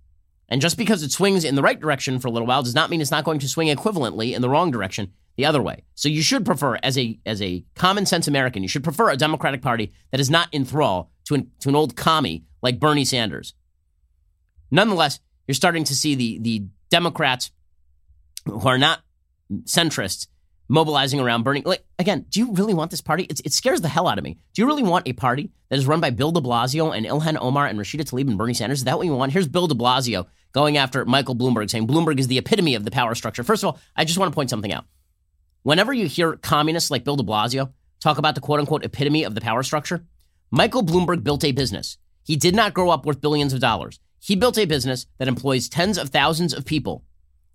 And just because it swings in the right direction for a little while does not mean it's not going to swing equivalently in the wrong direction the other way. So you should prefer, as a common sense American, you should prefer a Democratic Party that is not in thrall to an old commie like Bernie Sanders. Nonetheless, you're starting to see the Democrats who are not centrists mobilizing around Bernie. Like, again, do you really want this party? It scares the hell out of me. Do you really want a party that is run by Bill de Blasio and Ilhan Omar and Rashida Tlaib and Bernie Sanders? Is that what you want? Here's Bill de Blasio going after Michael Bloomberg, saying Bloomberg is the epitome of the power structure. First of all, I just want to point something out. Whenever you hear communists like Bill de Blasio talk about the quote-unquote epitome of the power structure, Michael Bloomberg built a business. He did not grow up worth billions of dollars. He built a business that employs tens of thousands of people.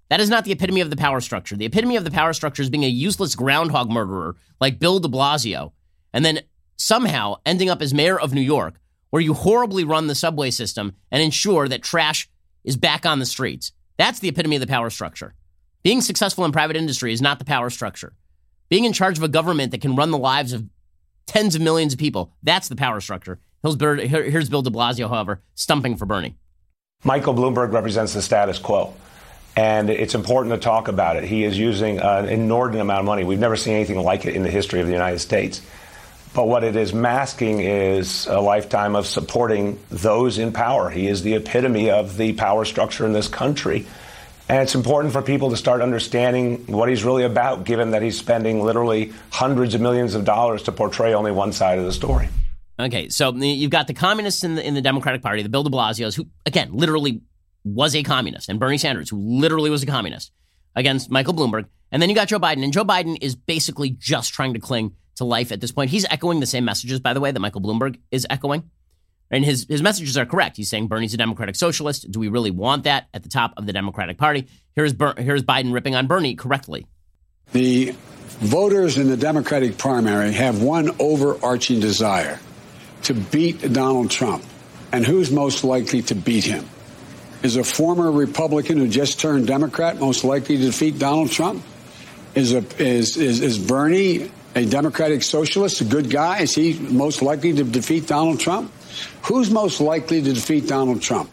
That is not the epitome of the power structure. The epitome of the power structure is being a useless groundhog murderer like Bill de Blasio, and then somehow ending up as mayor of New York, where you horribly run the subway system and ensure that trash is back on the streets. That's the epitome of the power structure. Being successful in private industry is not the power structure. Being in charge of a government that can run the lives of tens of millions of people, that's the power structure. Here's Bill de Blasio, however, stumping for Bernie. Michael Bloomberg represents the status quo. And it's important to talk about it. He is using an inordinate amount of money. We've never seen anything like it in the history of the United States. But what it is masking is a lifetime of supporting those in power. He is the epitome of the power structure in this country. And it's important for people to start understanding what he's really about, given that he's spending literally hundreds of millions of dollars to portray only one side of the story. Okay, so you've got the communists in the Democratic Party, the Bill de Blasios, who, again, literally was a communist, and Bernie Sanders, who literally was a communist, against Michael Bloomberg. And then you got Joe Biden, and Joe Biden is basically just trying to cling to life at this point. He's echoing the same messages, by the way, that Michael Bloomberg is echoing. And his messages are correct. He's saying Bernie's a democratic socialist. Do we really want that at the top of the Democratic Party? Here's Biden ripping on Bernie correctly. The voters in the Democratic primary have one overarching desire, to beat Donald Trump. And who's most likely to beat him? Is a former Republican who just turned Democrat most likely to defeat Donald Trump? Is Bernie, a Democratic socialist, a good guy? Is he most likely to defeat Donald Trump? Who's most likely to defeat Donald Trump?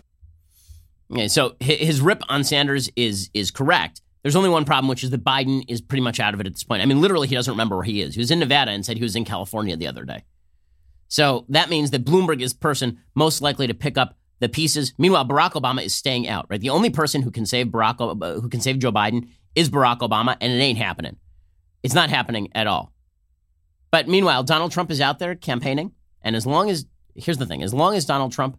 Okay, so his rip on Sanders is correct. There's only one problem, which is that Biden is pretty much out of it at this point. I mean, literally, he doesn't remember where he is. He was in Nevada and said he was in California the other day. So that means that Bloomberg is the person most likely to pick up the pieces. Meanwhile, Barack Obama is staying out, right? The only person who can save Joe Biden is Barack Obama, and it ain't happening. It's not happening at all. But meanwhile, Donald Trump is out there campaigning, and here's the thing, as long as Donald Trump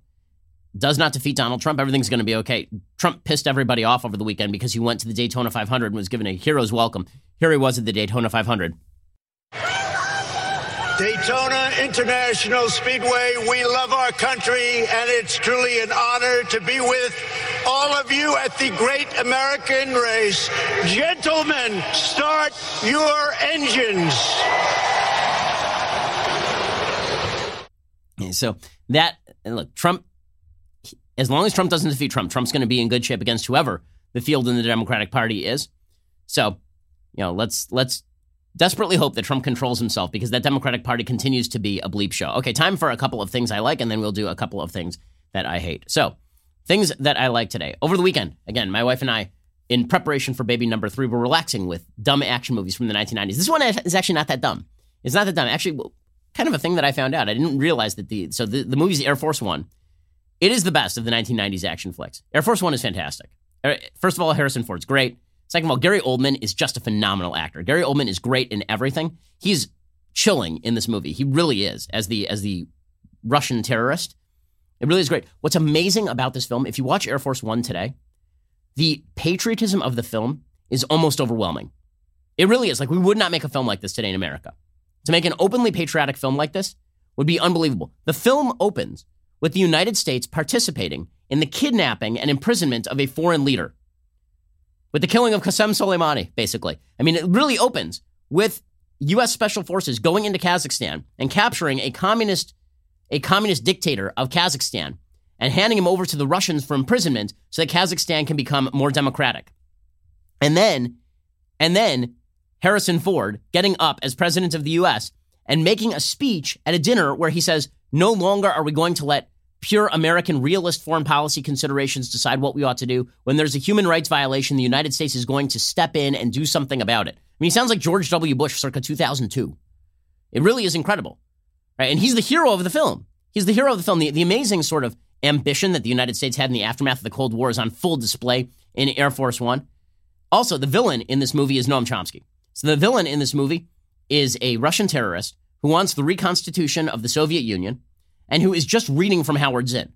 does not defeat Donald Trump, everything's going to be okay. Trump pissed everybody off over the weekend because he went to the Daytona 500 and was given a hero's welcome. Here he was at the Daytona 500. Daytona International Speedway, we love our country, and it's truly an honor to be with all of you at the great American race. Gentlemen, start your engines. So Trump, as long as Trump doesn't defeat Trump, Trump's going to be in good shape against whoever the field in the Democratic Party is. So, let's desperately hope that Trump controls himself, because that Democratic Party continues to be a bleep show. Okay, time for a couple of things I like, and then we'll do a couple of things that I hate. So, things that I like today. Over the weekend, again, my wife and I, in preparation for baby number 3, were relaxing with dumb action movies from the 1990s. This one is actually not that dumb. It's not that dumb. Actually, kind of a thing that I found out. I didn't realize that the movie's Air Force One. It is the best of the 1990s action flicks. Air Force One is fantastic. First of all, Harrison Ford's great. Second of all, Gary Oldman is just a phenomenal actor. Gary Oldman is great in everything. He's chilling in this movie. He really is, as the Russian terrorist. It really is great. What's amazing about this film, if you watch Air Force One today, the patriotism of the film is almost overwhelming. It really is. Like, we would not make a film like this today in America. To make an openly patriotic film like this would be unbelievable. The film opens with the United States participating in the kidnapping and imprisonment of a foreign leader, with the killing of Qasem Soleimani, basically. I mean, it really opens with U.S. Special Forces going into Kazakhstan and capturing a communist dictator of Kazakhstan and handing him over to the Russians for imprisonment so that Kazakhstan can become more democratic. And then Harrison Ford getting up as president of the U.S. and making a speech at a dinner where he says, no longer are we going to let pure American realist foreign policy considerations decide what we ought to do. When there's a human rights violation, the United States is going to step in and do something about it. I mean, he sounds like George W. Bush circa 2002. It really is incredible. Right? And he's the hero of the film. He's the hero of the film. The amazing sort of ambition that the United States had in the aftermath of the Cold War is on full display in Air Force One. Also, the villain in this movie is Noam Chomsky. So the villain in this movie is a Russian terrorist who wants the reconstitution of the Soviet Union and who is just reading from Howard Zinn.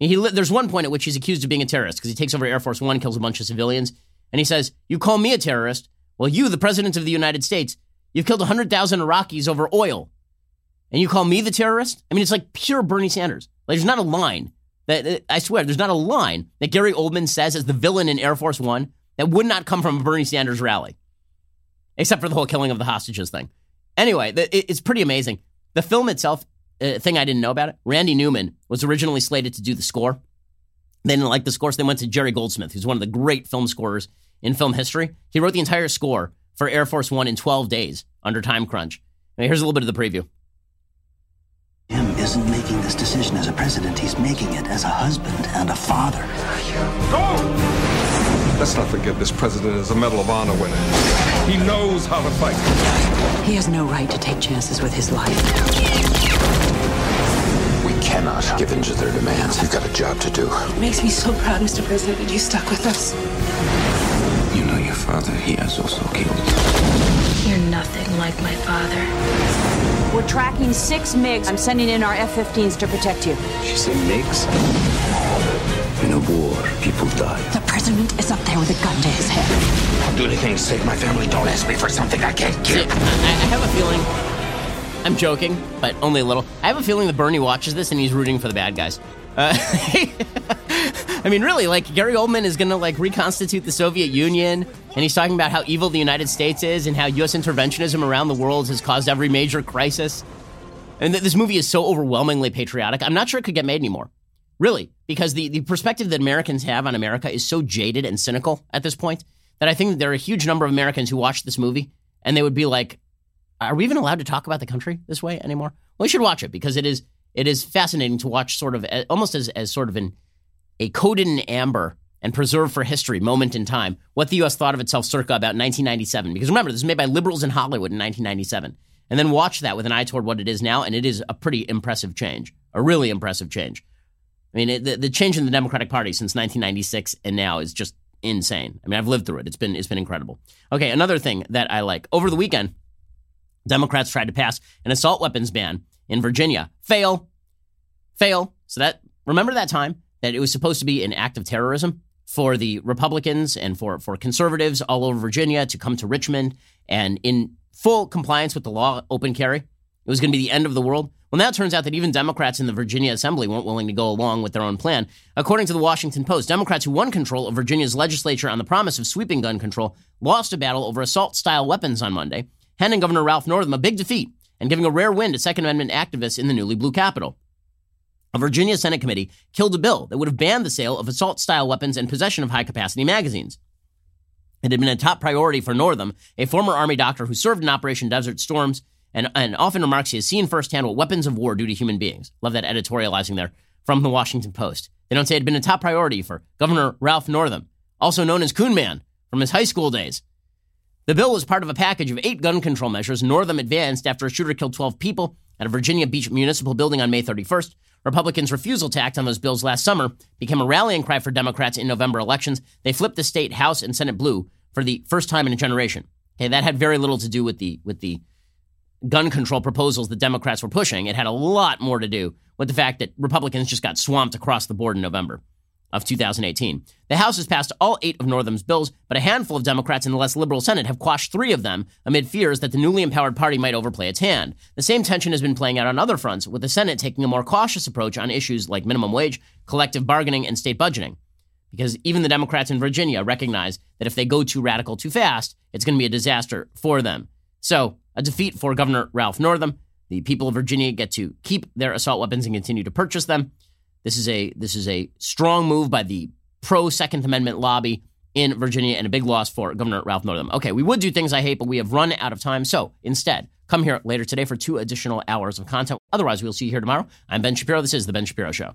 There's one point at which he's accused of being a terrorist because he takes over Air Force One, kills a bunch of civilians, and he says, you call me a terrorist? Well, you, the president of the United States, you've killed 100,000 Iraqis over oil, and you call me the terrorist? I mean, it's like pure Bernie Sanders. Like, there's not a line that, I swear, there's not a line that Gary Oldman says as the villain in Air Force One that would not come from a Bernie Sanders rally, except for the whole killing of the hostages thing. Anyway, it's pretty amazing. The film itself, thing I didn't know about it, Randy Newman was originally slated to do the score. They didn't like the score, so they went to Jerry Goldsmith, who's one of the great film scorers in film history. He wrote the entire score for Air Force One in 12 days under time crunch. Now, here's a little bit of the preview. Jim isn't making this decision as a president. He's making it as a husband and a father. Go! Let's not forget this president is a Medal of Honor winner. He knows how to fight. He has no right to take chances with his life. We cannot give in to their demands. You've got a job to do. It makes me so proud, Mr. President, that you stuck with us. You know your father, he has also killed. You're nothing like my father. We're tracking 6 MiGs. I'm sending in our F-15s to protect you. She said MiGs? In a war, people die. The president is up there with a gun to his head. I'll do anything to save my family. Don't ask me for something I can't give. I have a feeling, I'm joking, but only a little. I have a feeling that Bernie watches this and he's rooting for the bad guys. I mean, really, like, Gary Oldman is going to, like, reconstitute the Soviet Union, and he's talking about how evil the United States is and how U.S. interventionism around the world has caused every major crisis. And this movie is so overwhelmingly patriotic, I'm not sure it could get made anymore. Really, because the perspective that Americans have on America is so jaded and cynical at this point that I think that there are a huge number of Americans who watch this movie and they would be like, are we even allowed to talk about the country this way anymore? Well, you should watch it because it is fascinating to watch, sort of almost as sort of a coded in amber and preserved for history moment in time what the U.S. thought of itself circa about 1997. Because remember, this was made by liberals in Hollywood in 1997. And then watch that with an eye toward what it is now, and it is a pretty impressive change, a really impressive change. I mean, the change in the Democratic Party since 1996 and now is just insane. I mean, I've lived through it. It's been incredible. Okay, another thing that I like. Over the weekend, Democrats tried to pass an assault weapons ban in Virginia. Fail. So remember that time that it was supposed to be an act of terrorism for the Republicans and for conservatives all over Virginia to come to Richmond and in full compliance with the law, open carry. It was going to be the end of the world. Well, now it turns out that even Democrats in the Virginia Assembly weren't willing to go along with their own plan. According to The Washington Post, Democrats who won control of Virginia's legislature on the promise of sweeping gun control lost a battle over assault-style weapons on Monday, handing Governor Ralph Northam a big defeat and giving a rare win to Second Amendment activists in the newly blue Capitol. A Virginia Senate committee killed a bill that would have banned the sale of assault-style weapons and possession of high-capacity magazines. It had been a top priority for Northam, a former Army doctor who served in Operation Desert Storms, and often remarks he has seen firsthand what weapons of war do to human beings. Love that editorializing there from The Washington Post. They don't say it had been a top priority for Governor Ralph Northam, also known as Coon Man, from his high school days. The bill was part of a package of 8 gun control measures Northam advanced after a shooter killed 12 people at a Virginia Beach municipal building on May 31st. Republicans' refusal to act on those bills last summer became a rallying cry for Democrats in November elections. They flipped the state House and Senate blue for the first time in a generation. Okay, that had very little to do with the gun control proposals the Democrats were pushing. It had a lot more to do with the fact that Republicans just got swamped across the board in November. of 2018. The House has passed all 8 of Northam's bills, but a handful of Democrats in the less liberal Senate have quashed 3 of them amid fears that the newly empowered party might overplay its hand. The same tension has been playing out on other fronts, with the Senate taking a more cautious approach on issues like minimum wage, collective bargaining, and state budgeting. Because even the Democrats in Virginia recognize that if they go too radical too fast, it's going to be a disaster for them. So, a defeat for Governor Ralph Northam. The people of Virginia get to keep their assault weapons and continue to purchase them. This is a strong move by the pro-Second Amendment lobby in Virginia and a big loss for Governor Ralph Northam. Okay, we would do things I hate, but we have run out of time. So, instead, come here later today for 2 additional hours of content. Otherwise, we'll see you here tomorrow. I'm Ben Shapiro. This is The Ben Shapiro Show.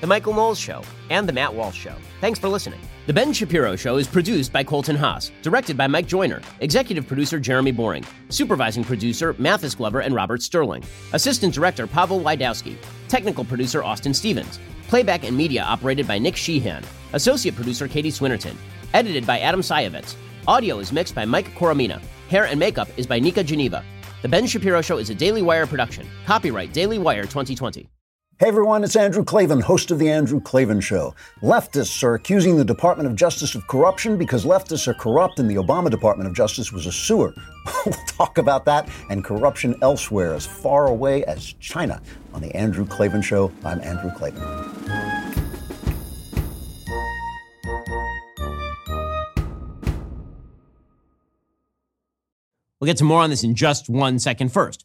The Michael Knowles Show, and The Matt Walsh Show. Thanks for listening. The Ben Shapiro Show is produced by Colton Haas, directed by Mike Joyner, executive producer Jeremy Boring, supervising producer Mathis Glover and Robert Sterling, assistant director Pavel Wydowski, technical producer Austin Stevens, playback and media operated by Nick Sheehan, associate producer Katie Swinnerton, edited by Adam Sayevitz, audio is mixed by Mike Coromina, hair and makeup is by Nika Geneva. The Ben Shapiro Show is a Daily Wire production, copyright Daily Wire 2020. Hey everyone, it's Andrew Klavan, host of The Andrew Klavan Show. Leftists are accusing the Department of Justice of corruption because leftists are corrupt and the Obama Department of Justice was a sewer. We'll talk about that and corruption elsewhere as far away as China on The Andrew Klavan Show. I'm Andrew Klavan. We'll get to more on this in just 1 second. First,